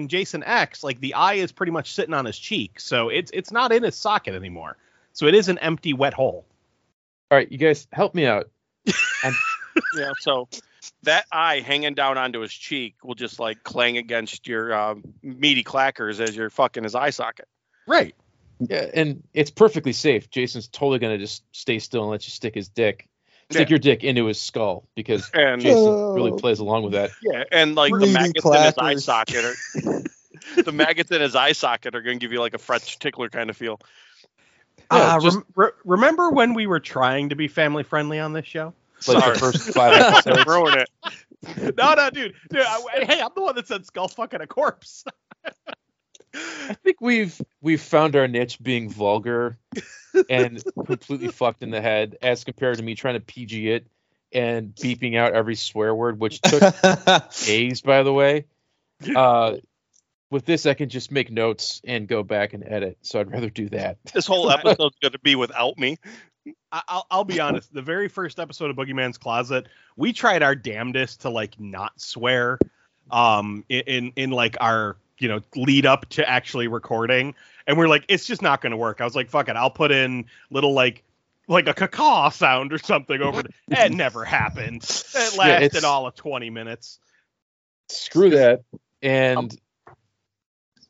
Jason X, like, the eye is pretty much sitting on his cheek, so it's not in his socket anymore. So it is an empty, wet hole. All right, you guys, help me out. Yeah, so that eye hanging down onto his cheek will just, like, clang against your meaty clackers as you're fucking his eye socket. Right. Yeah, and it's perfectly safe. Jason's totally going to just stay still and let you stick his dick. Stick your dick into his skull, because Jason really plays along with that. Yeah, and like the maggots in his eye socket, are going to give you like a French tickler kind of feel. Remember when we were trying to be family friendly on this show? Like the first 5 episodes. Ruin it. No, dude. Hey, I'm the one that said skull fucking a corpse. I think we've found our niche being vulgar and completely fucked in the head, as compared to me trying to PG it and beeping out every swear word, which took days, by the way. With this, I can just make notes and go back and edit, so I'd rather do that. This whole episode's going to be without me. I'll be honest. The very first episode of Boogeyman's Closet, we tried our damnedest to like not swear, in like our, you know, lead up to actually recording, and we're like, it's just not going to work. I was like, fuck it, I'll put in little like a caw sound or something over. That never happened. It lasted all of 20 minutes. Screw that. And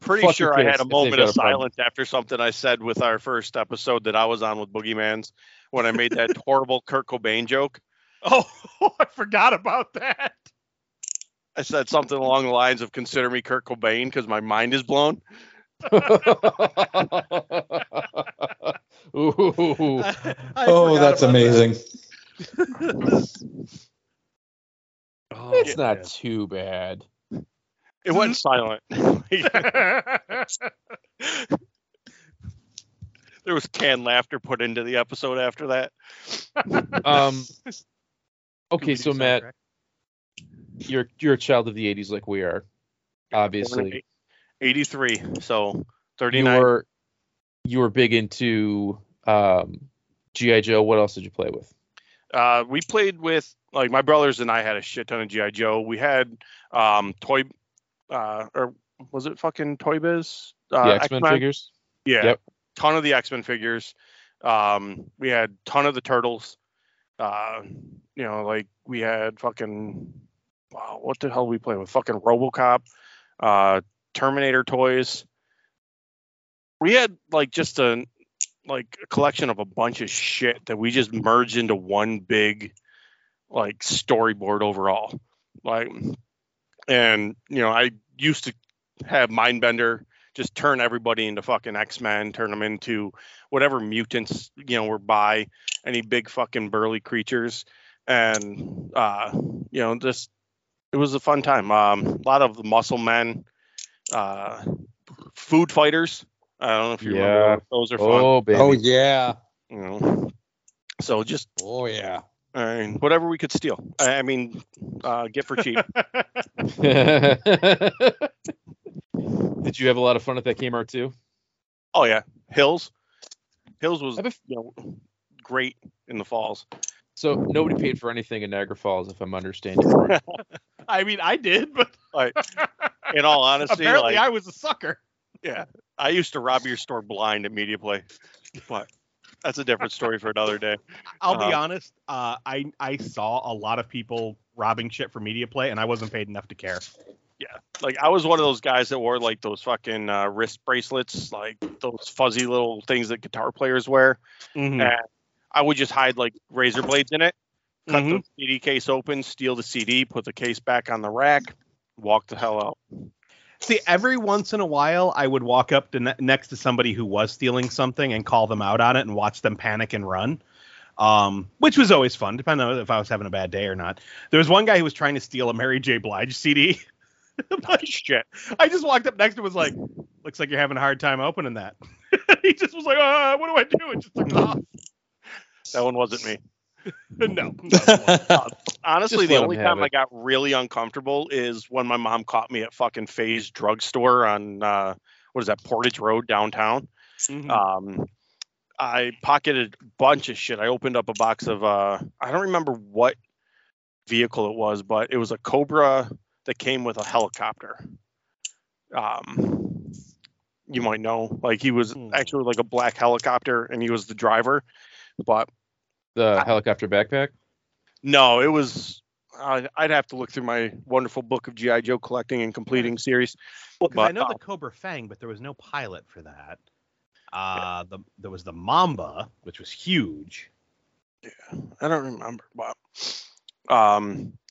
pretty sure I had a moment of silence after something I said with our first episode that I was on with Boogeyman's when I made that horrible Kurt Cobain joke. Oh, I forgot about that. I said something along the lines of "Consider me Kurt Cobain" because my mind is blown. Ooh. Oh, that's amazing. That. Oh, it's not too bad. It went silent. There was canned laughter put into the episode after that. Okay, so Matt, you're a child of the 80s like we are, obviously. 83, so 39. You were big into G.I. Joe. What else did you play with? We played with, like, my brothers and I had a shit ton of G.I. Joe. We had or was it fucking Toy Biz? The X-Men figures? Yeah, yep. Ton of the X-Men figures. We had ton of the Turtles. You know, like, we had fucking... Wow, what the hell did we play with? Fucking RoboCop, Terminator toys. We had like just a collection of a bunch of shit that we just merged into one big like storyboard overall. Like, and you know, I used to have Mindbender just turn everybody into fucking X-Men, turn them into whatever mutants, you know, were by any big fucking burly creatures, and you know, just. It was a fun time. A lot of the muscle men, food fighters. I don't know if you remember. Those are fun. Oh, baby. Oh, yeah. You know, so just. Oh, yeah. I mean, whatever we could steal. I mean, get for cheap. Did you have a lot of fun at that Kmart, too? Oh, yeah. Hills was great in the falls. So nobody paid for anything in Niagara Falls, if I'm understanding right. I mean, I did, but like, in all honesty, apparently like, I was a sucker. Yeah, I used to rob your store blind at Media Play, but that's a different story for another day. I'll be honest, I saw a lot of people robbing shit for Media Play, and I wasn't paid enough to care. Yeah, like I was one of those guys that wore like those fucking wrist bracelets, like those fuzzy little things that guitar players wear. Mm-hmm. And I would just hide like razor blades in it, cut the CD case open, steal the CD, put the case back on the rack, walk the hell out. See, every once in a while, I would walk up to next to somebody who was stealing something and call them out on it and watch them panic and run, which was always fun, depending on if I was having a bad day or not. There was one guy who was trying to steal a Mary J. Blige CD. Like, shit. I just walked up next to him and was like, looks like you're having a hard time opening that. He just was like, what do I do? And just took off. That one wasn't me. No. Honestly, the only time I got really uncomfortable is when my mom caught me at fucking Faye's drugstore on, Portage Road downtown. Mm-hmm. I pocketed a bunch of shit. I opened up a box of, I don't remember what vehicle it was, but it was a Cobra that came with a helicopter. You might know, like he was actually like a black helicopter and he was the driver. But the helicopter backpack? No, it was. I'd have to look through my wonderful book of G.I. Joe collecting and completing series. Well, because I know the Cobra Fang, but there was no pilot for that. There was the Mamba, which was huge. Yeah, I don't remember, but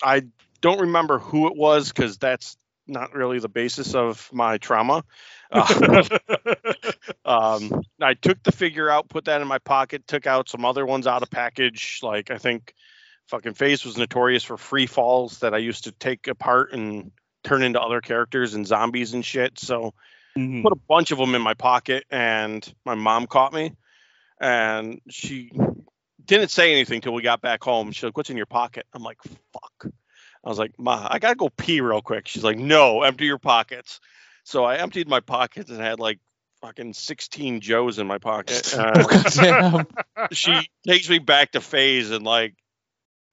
I don't remember who it was because that's not really the basis of my trauma. I took the figure out, put that in my pocket, took out some other ones out of package. Like, I think fucking FaZe was notorious for free falls that I used to take apart and turn into other characters and zombies and shit. So put a bunch of them in my pocket, and my mom caught me, and she didn't say anything till we got back home. She's like, what's in your pocket? I'm like, fuck. I was like, Ma, I gotta go pee real quick. She's like, no, empty your pockets. So I emptied my pockets and had like fucking 16 Joes in my pocket. She takes me back to phase and like,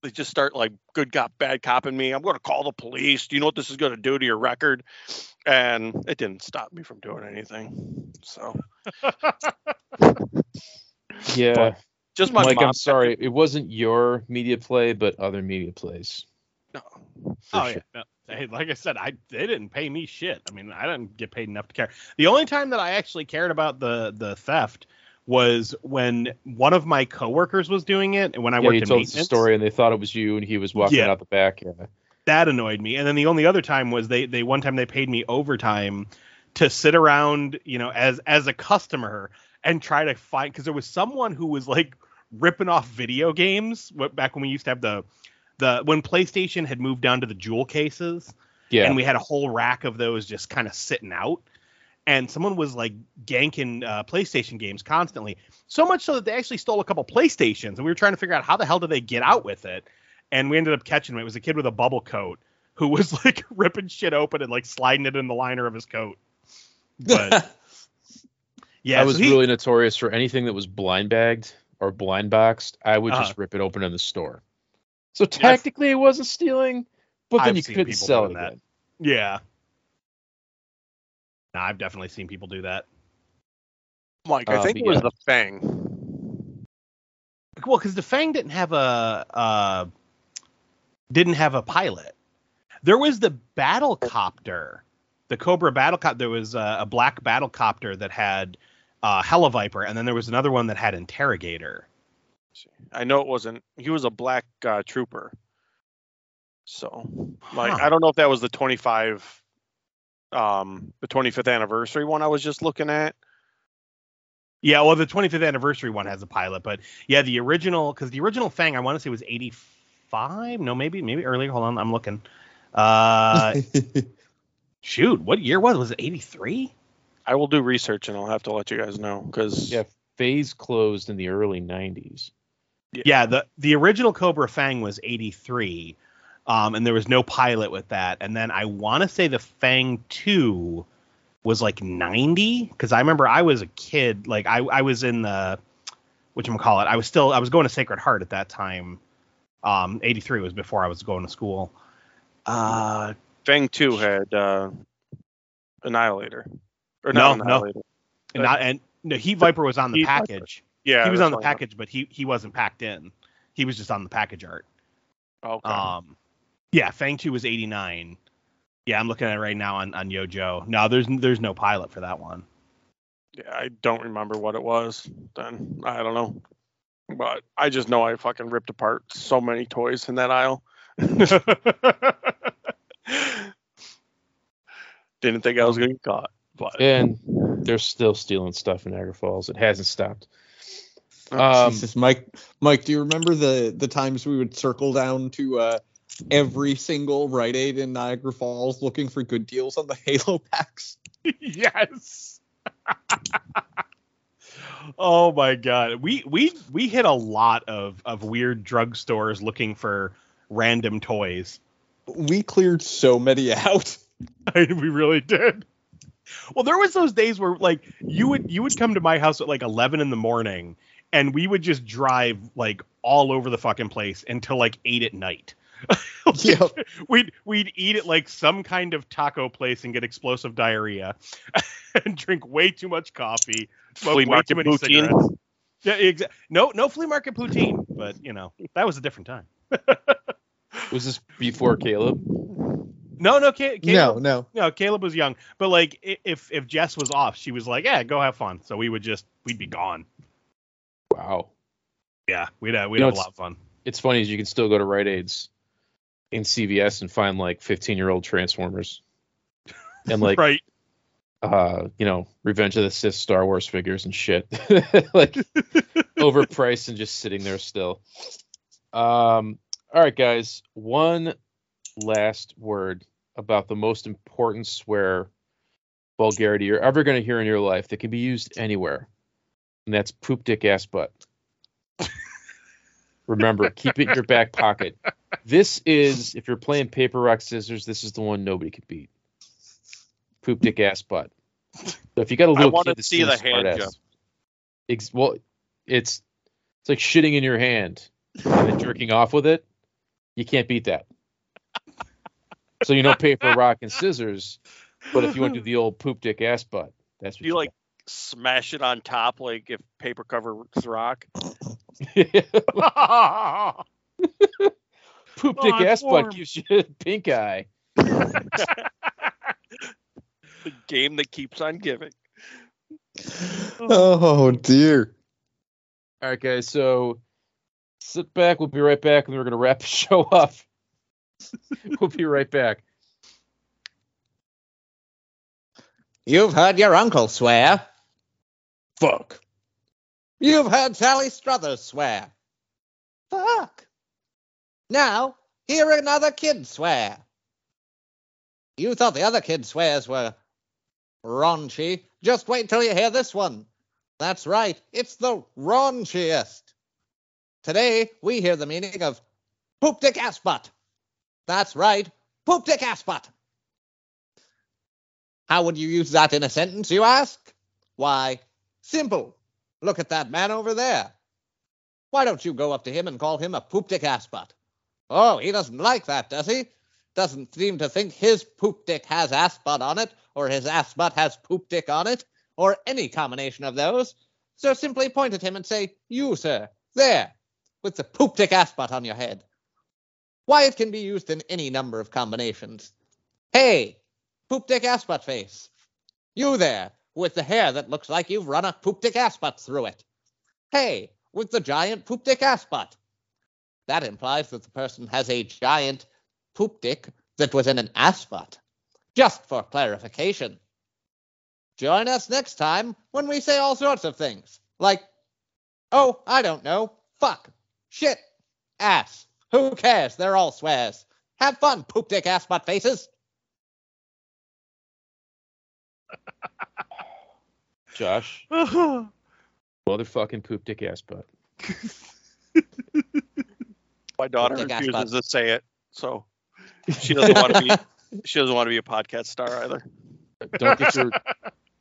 they just start like good cop, bad copping me. I'm going to call the police. Do you know what this is going to do to your record? And it didn't stop me from doing anything. So. Yeah. But just my Mike, mom. I'm sorry. It wasn't your media play, but other media plays. No. Oh, sure. Yeah. No. Hey, like I said, they didn't pay me shit. I mean, I didn't get paid enough to care. The only time that I actually cared about the theft was when one of my coworkers was doing it, and when I worked in maintenance. Yeah, he told the story, and they thought it was you, and he was walking out the back. Yeah. That annoyed me. And then the only other time was they paid me overtime to sit around, you know, as a customer and try to find, because there was someone who was like ripping off video games back when we used to have when PlayStation had moved down to the jewel cases, and we had a whole rack of those just kind of sitting out, and someone was like ganking PlayStation games constantly, so much so that they actually stole a couple PlayStations, and we were trying to figure out how the hell did they get out with it, and we ended up catching him. It was a kid with a bubble coat who was like ripping shit open and like sliding it in the liner of his coat. But yeah, I was really notorious for anything that was blind bagged or blind boxed. I would just rip it open in the store. So technically it wasn't stealing, but then you couldn't sell it again. Yeah. No, I've definitely seen people do that. Mike, I think it was the Fang. Well, because the Fang didn't have a pilot. There was the battlecopter, the Cobra battlecopter. There was a black battlecopter that had Heliviper, and then there was another one that had Interrogator. I know it wasn't. He was a black trooper. So, like, I don't know if that was the 25th anniversary one I was just looking at. Yeah, well, the 25th anniversary one has a pilot, but yeah, the original Fang, I want to say was 85. No, maybe earlier. Hold on, I'm looking. Shoot, what year was it? 83? I will do research and I'll have to let you guys know, because Phase closed in the early 90s. Yeah, the original Cobra Fang was 83, and there was no pilot with that. And then I want to say the Fang 2 was like 90, because I remember I was a kid. Like, I was in the, whatchamacallit, I was going to Sacred Heart at that time. 83 was before I was going to school. Fang 2 had Annihilator. Or not Annihilator. No, Heat Viper was on the package. Yeah, he was on the package, but he wasn't packed in. He was just on the package art. Okay. Yeah, Fang 2 was 89. Yeah, I'm looking at it right now on Yojo. No, there's no pilot for that one. Yeah, I don't remember what it was then. I don't know. But I just know I fucking ripped apart so many toys in that aisle. Didn't think I was going to get caught. But they're still stealing stuff in Niagara Falls. It hasn't stopped. Jesus, Mike, do you remember the times we would circle down to every single Rite Aid in Niagara Falls looking for good deals on the Halo packs? Yes. Oh my God, we hit a lot of weird drugstores looking for random toys. We cleared so many out. We really did. Well, there was those days where, like, you would come to my house at, like, 11 in the morning, and we would just drive, like, all over the fucking place until, like, 8 at night. Yep. We'd eat at, like, some kind of taco place and get explosive diarrhea and drink way too much coffee, smoke flea way too many poutine. Cigarettes. Yeah, no flea market poutine, but, you know, that was a different time. Was this before Caleb? No, Caleb. No, Caleb was young. But like, if Jess was off, she was like, "Yeah, go have fun." So we'd be gone. Wow. Yeah, we'd have a lot of fun. It's funny is you can still go to Rite Aids and CVS and find like 15-year-old Transformers and like, right, you know, Revenge of the Sith Star Wars figures and shit, like overpriced and just sitting there still. All right, guys, one last word about the most important swear vulgarity you're ever going to hear in your life that can be used anywhere, and that's poop, dick, ass, butt. Remember, keep it in your back pocket. This is, if you're playing paper, rock, scissors, this is the one nobody could beat. Poop, dick, ass, butt. So if you got a little kid to see the hand jump. Well, it's like shitting in your hand and then jerking off with it. You can't beat that. So you don't pay for rock and scissors, but if you want to do the old poop dick ass butt, that's what you like. Smash it on top like if paper covers rock. Poop dick ass butt gives you pink eye. The game that keeps on giving. Oh dear. All right, guys, so sit back. We'll be right back, and we're going to wrap the show up. We'll be right back. You've heard your uncle swear. Fuck. You've heard Sally Struthers swear. Fuck. Now, hear another kid swear. You thought the other kid swears were raunchy. Just wait till you hear this one. That's right, it's the raunchiest. Today, we hear the meaning of poop dick ass butt. That's right, poop dick ass butt. How would you use that in a sentence, you ask? Why, simple. Look at that man over there. Why don't you go up to him and call him a poop dick ass butt? Oh, he doesn't like that, does he? Doesn't seem to think his poop dick has ass butt on it, or his ass butt has poop dick on it, or any combination of those. So simply point at him and say, you, sir, there, with the poop dick ass butt on your head. Why, it can be used in any number of combinations. Hey, poop dick ass butt face. You there, with the hair that looks like you've run a poop dick ass butt through it. Hey, with the giant poop dick ass butt. That implies that the person has a giant poop dick that was in an ass butt. Just for clarification. Join us next time when we say all sorts of things. Like, oh, I don't know, fuck, shit, ass. Who cares? They're all swears. Have fun, poop dick ass butt faces. Josh. Motherfucking poop dick ass butt. My daughter refuses to say it, so she doesn't want to be a podcast star either. Don't get your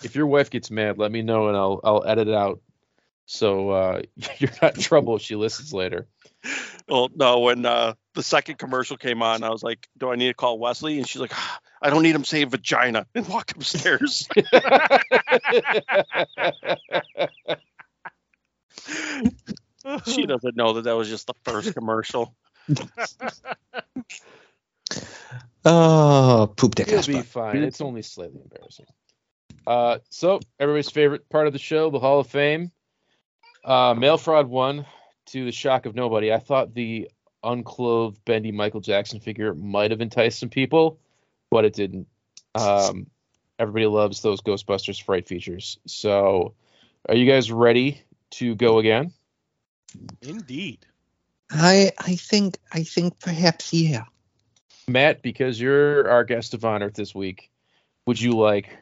if your wife gets mad, let me know and I'll edit it out. So you're not in trouble if she listens later. Well, no, when the second commercial came on, I was like, do I need to call Wesley? And she's like, I don't need him saying vagina, and walk upstairs. She doesn't know that was just the first commercial. Oh, poop dick. It'll be fine. It's only slightly embarrassing. So everybody's favorite part of the show, the Hall of Fame. Mail fraud won, to the shock of nobody. I thought the unclothed bendy Michael Jackson figure might have enticed some people, but it didn't. Everybody loves those Ghostbusters fright features. So are you guys ready to go again? Indeed. I think perhaps, yeah. Matt, because you're our guest of honor this week, would you like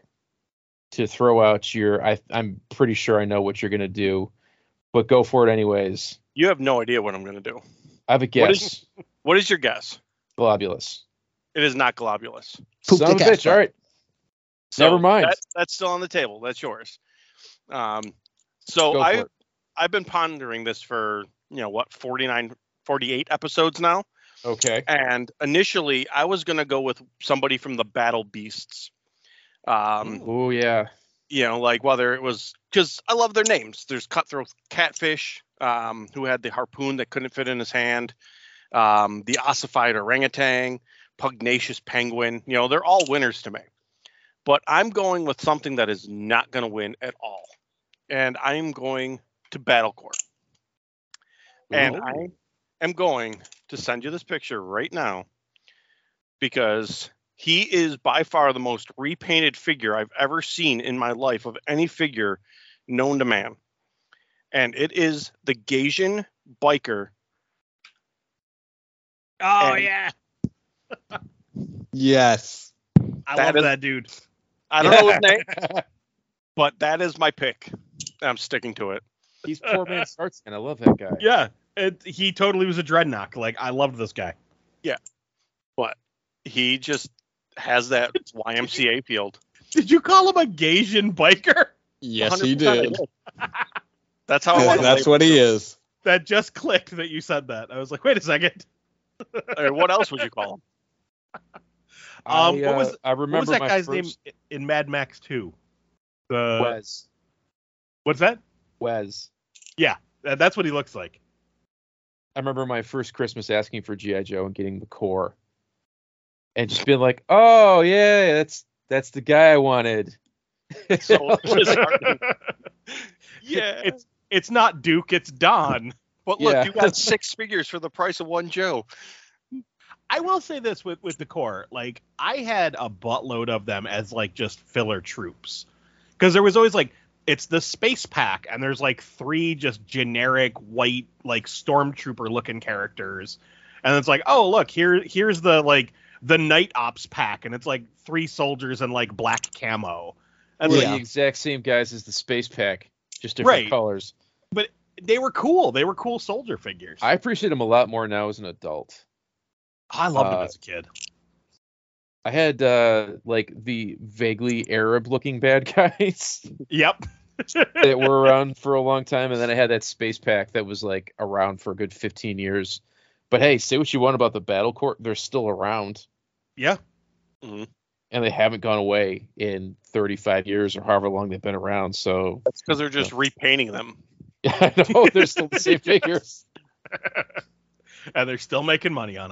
to throw out your I'm pretty sure I know what you're going to do, but go for it anyways. You have no idea what I'm going to do. I have a guess. What is your guess? Globulus. It is not globulus. Son of a bitch. All right. So never mind. That's still on the table. That's yours. So I've been pondering this for, 48 episodes now. Okay. And initially I was going to go with somebody from the Battle Beasts. Oh, yeah. Whether it was, because I love their names. There's Cutthroat Catfish, who had the harpoon that couldn't fit in his hand, the ossified orangutan, Pugnacious Penguin. They're all winners to me. But I'm going with something that is not going to win at all. And I'm going to Battlecore. And I am going to send you this picture right now, because he is by far the most repainted figure I've ever seen in my life of any figure known to man. And it is the Gaijin Biker. Oh, and yeah. Yes. I love that dude. I don't know his name, but that is my pick. I'm sticking to it. He's poor man Starts, and I love that guy. Yeah. He totally was a dreadnought. I loved this guy. Yeah. But he just has that YMCA field. Did you call him a Gaijin biker? Yes, he did. That's how. That's what he is. That just clicked that you said that. I was like, wait a second. All right, what else would you call him? I remember that guy's name in Mad Max 2? Wes. What's that? Wes. Yeah, that's what he looks like. I remember my first Christmas asking for G.I. Joe and getting the core, and just being like, "Oh yeah, that's the guy I wanted." So yeah, it's not Duke, it's Don. But look, yeah. You got 6 figures for the price of one Joe. I will say this with the Corps, like I had a buttload of them as like just filler troops, because there was always like it's the space pack and there's like 3 just generic white like stormtrooper looking characters, and it's like, oh look, here's the like the night ops pack, and it's like 3 soldiers in like black camo, and the exact same guys as the space pack, just different colors. But they were cool. They were cool soldier figures. I appreciate them a lot more now as an adult. I loved him as a kid. I had like the vaguely Arab-looking bad guys. Yep. That were around for a long time, and then I had that space pack that was like around for a good 15 years. But hey, say what you want about the Battle Corps, they're still around. Yeah. Mm-hmm. And they haven't gone away in 35 years or however long they've been around. So that's because they're just repainting them. I know, they're still the same figures, and they're still making money on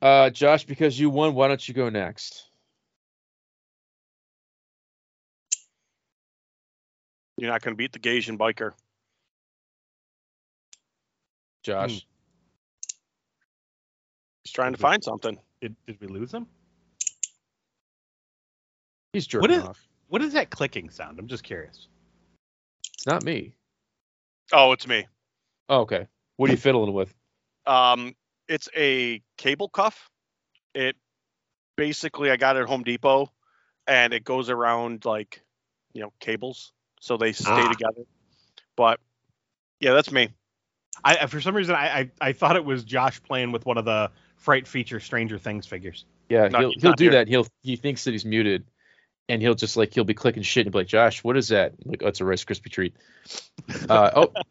them. Josh, because you won, why don't you go next? You're not going to beat the Gaijin biker. Josh. He's trying to find something. Did we lose him? He's jerking off. What is that clicking sound? I'm just curious. It's not me. Oh, it's me. Oh, okay. What are you fiddling with? It's a cable cuff. It basically, I got it at Home Depot, and it goes around like, you know, cables, so they stay together. But yeah, that's me. I for some reason I thought it was Josh playing with one of the Fright Feature Stranger Things figures. Yeah, he'll do that. He thinks that he's muted, and he'll just like he'll be clicking shit and be like, Josh, what is that? I'm like, oh, it's a Rice Krispie treat.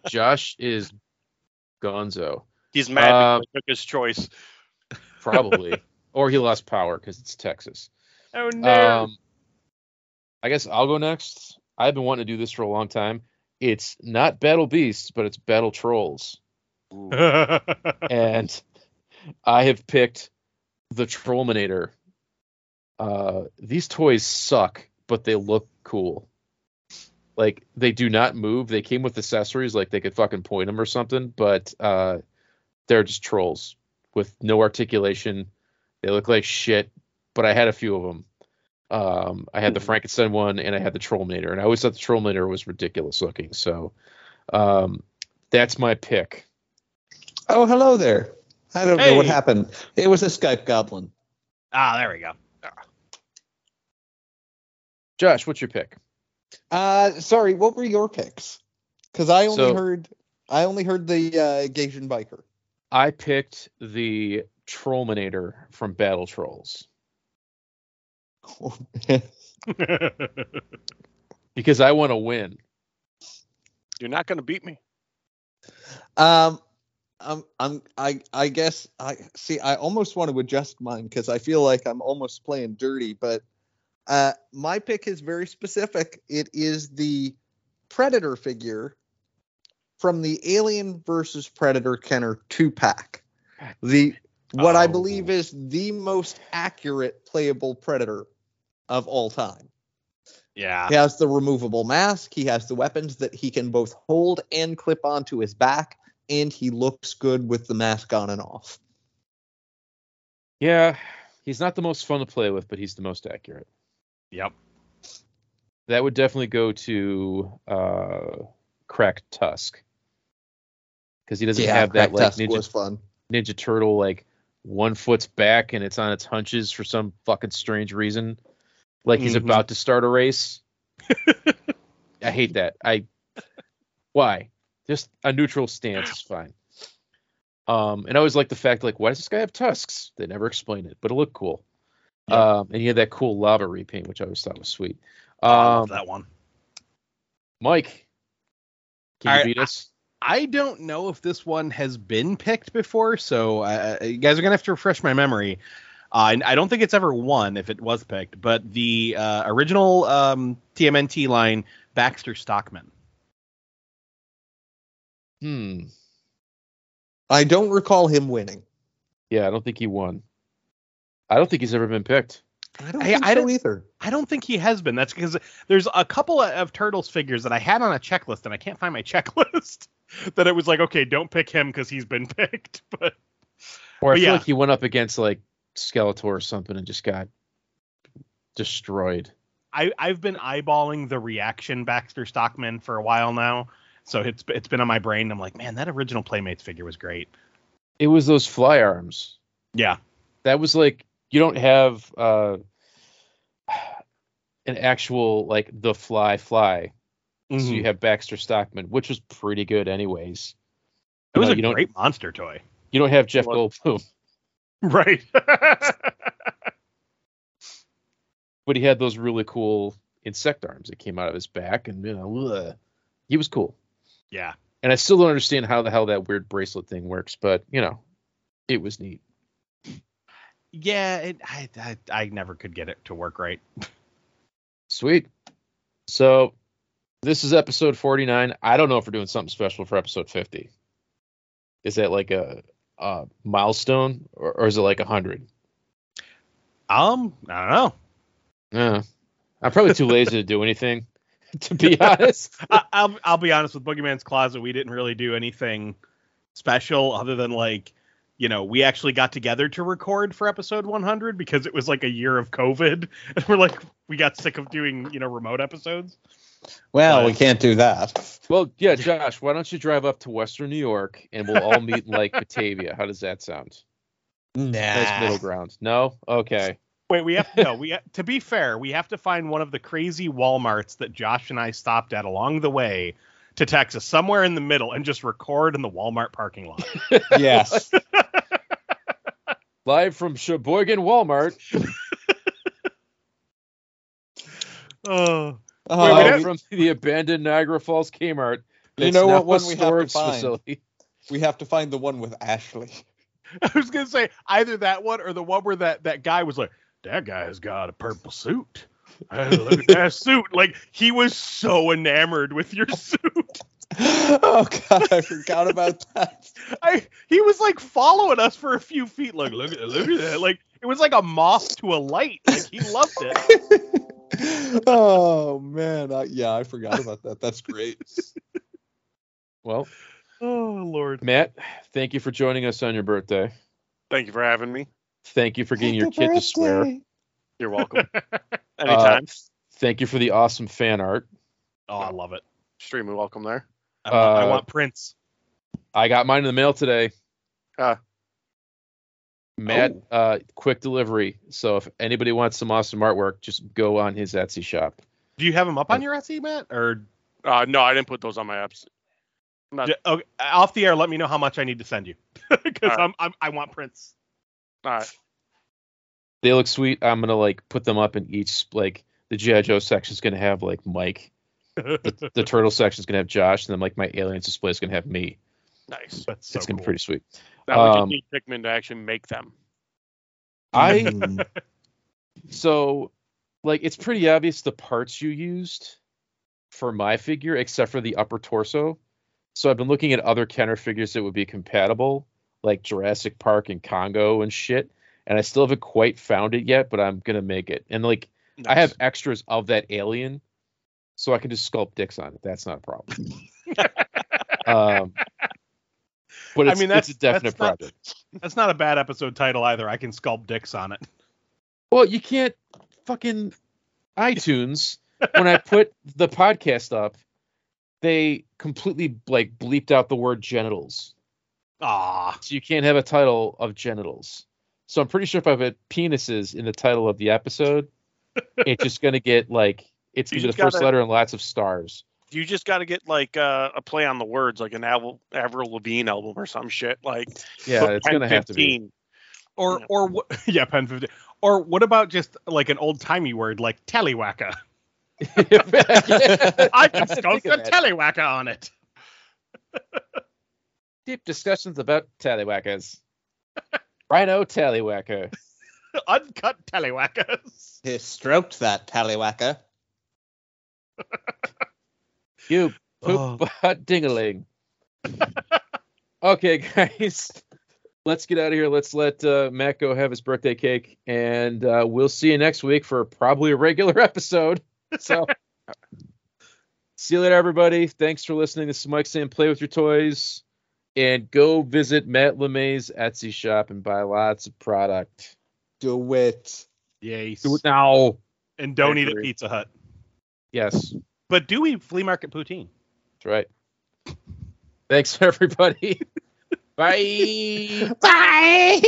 Josh is gonzo. He's mad because he took his choice. Probably. Or he lost power because it's Texas. Oh, no. I guess I'll go next. I've been wanting to do this for a long time. It's not Battle Beasts, but it's Battle Trolls. And I have picked the Trollminator. These toys suck, but they look cool. Like, they do not move. They came with accessories, like they could fucking point them or something, but... they're just trolls with no articulation. They look like shit, but I had a few of them. I had the Frankenstein one, and I had the Trollminator, and I always thought the Trollminator was ridiculous looking. So that's my pick. Oh, hello there. I don't know what happened. It was a Skype goblin. Ah, there we go. Josh, what's your pick? Sorry, what were your picks? Because I only heard the Gaijin biker. I picked the Trollminator from Battle Trolls. Oh, because I want to win. You're not going to beat me. I guess I see. I almost want to adjust mine because I feel like I'm almost playing dirty. But my pick is very specific. It is the Predator figure from the Alien vs. Predator Kenner 2-pack. What I believe is the most accurate playable Predator of all time. Yeah. He has the removable mask. He has the weapons that he can both hold and clip onto his back. And he looks good with the mask on and off. Yeah. He's not the most fun to play with, but he's the most accurate. Yep. That would definitely go to Crack Tusk. Because he doesn't have that like Ninja Turtle, like one foot's back and it's on its hunches for some fucking strange reason. Like he's about to start a race. I hate that. Why? Just a neutral stance is fine. And I always like the fact, like, why does this guy have tusks? They never explain it, but it looked cool. Yeah. And he had that cool lava repaint, which I always thought was sweet. I love that one. Mike, can you beat us? I don't know if this one has been picked before, so you guys are going to have to refresh my memory. I don't think it's ever won if it was picked, but the original TMNT line, Baxter Stockman. I don't recall him winning. Yeah, I don't think he won. I don't think he's ever been picked. I don't think so either. I don't think he has been. That's because there's a couple of Turtles figures that I had on a checklist, and I can't find my checklist. That it was like, okay, don't pick him because he's been picked. But I feel like he went up against like Skeletor or something and just got destroyed. I've been eyeballing the Reaction Baxter Stockman for a while now, so it's been on my brain. I'm like, man, that original Playmates figure was great. It was those fly arms. Yeah, that was like. You don't have an actual, like, the fly. Mm-hmm. So you have Baxter Stockman, which was pretty good anyways. It was a great monster toy. You don't have Jeff Goldblum. Right. But he had those really cool insect arms that came out of his back, and, you know, he was cool. Yeah. And I still don't understand how the hell that weird bracelet thing works, but, you know, it was neat. Yeah, I never could get it to work right. Sweet. So this is episode 49. I don't know if we're doing something special for episode 50. Is that like a milestone or is it like 100? I don't know. Yeah, I'm probably too lazy to do anything. To be honest, I'll be honest with Boogeyman's Closet. We didn't really do anything special other than like. You know, we actually got together to record for episode 100 because it was like a year of COVID. And we're like, we got sick of doing, you know, remote episodes. Well, we can't do that. Well, yeah, Josh, why don't you drive up to Western New York and we'll all meet in Lake Batavia. How does that sound? Nah. Nice middle ground. No? Okay. Wait, to be fair, we have to find one of the crazy Walmarts that Josh and I stopped at along the way to Texas, somewhere in the middle, and just record in the Walmart parking lot. Yes. Live from Sheboygan Walmart. From the abandoned Niagara Falls Kmart. You know what one we have to find? Facility. We have to find the one with Ashley. I was going to say, either that one or the one where that guy was like, that guy's got a purple suit. Look at that suit. Like, he was so enamored with your suit. Oh, God, I forgot about that. He was, like, following us for a few feet. Like, look at that. Like, it was like a moth to a light. Like, he loved it. Oh, man. I forgot about that. That's great. Well. Oh, Lord. Matt, thank you for joining us on your birthday. Thank you for having me. Thank you for getting your kid to swear. You're welcome. Anytime. Thank you for the awesome fan art. Oh, I love it. Extremely welcome there. I want Prince. I got mine in the mail today. Matt, quick delivery. So if anybody wants some awesome artwork, just go on his Etsy shop. Do you have them up on your Etsy, Matt? Or no, I didn't put those on my apps. Okay. Off the air, let me know how much I need to send you. Because right. I want Prince. All right. They look sweet. I'm going to, like, put them up in each, like, the G.I. Joe section's going to have, like, Mike. The Turtle section's going to have Josh. And then, like, my Aliens display's going to have me. Nice. That's so cool. It's going to be pretty sweet. That would need Pikmin to actually make them. So, like, it's pretty obvious the parts you used for my figure, except for the upper torso. So I've been looking at other Kenner figures that would be compatible, like Jurassic Park and Congo and shit. And I still haven't quite found it yet, but I'm going to make it. And, like, nice. I have extras of that alien, so I can just sculpt dicks on it. That's not a problem. But it's a definite project. That's not a bad episode title either. I can sculpt dicks on it. Well, you can't fucking iTunes. When I put the podcast up, they completely, like, bleeped out the word genitals. So you can't have a title of genitals. So I'm pretty sure if I put penises in the title of the episode, it's just going to get, like, it's either the first letter and lots of stars. You just got to get, like, a play on the words, like an Avril Lavigne album or some shit. Like, yeah, it's going to have to be. Or what? Yeah, Pen 50. Or what about just like an old timey word like tallywhacker? I've just got a tallywhacker on it. Deep discussions about tallywhackers. Rhino tallywhacker. Uncut tallywhackers. He stroked that tallywhacker. You poop ding-a-ling. Okay, guys. Let's get out of here. Let's let Matt go have his birthday cake, and we'll see you next week for probably a regular episode. So, see you later, everybody. Thanks for listening. This is Mike saying play with your toys, and go visit Matt LeMay's Etsy shop and buy lots of product. Do it. Yes. Do it now. And don't eat at Pizza Hut. Yes. But do eat flea market poutine. That's right. Thanks, everybody. Bye. Bye.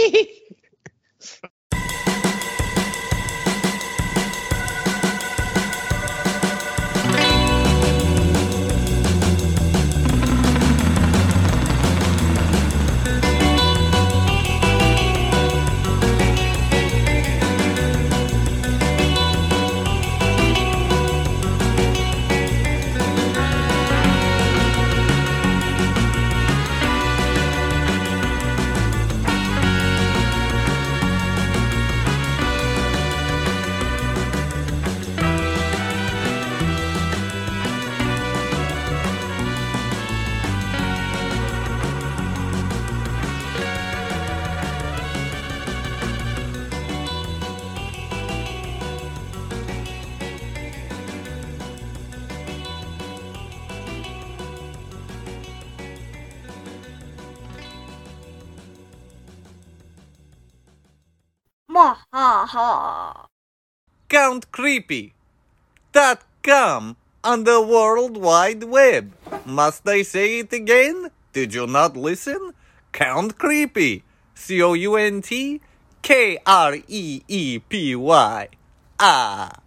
Count Creepy.com on the World Wide Web. Must I say it again? Did you not listen? Count Creepy. COUNT KREEPY. Ah.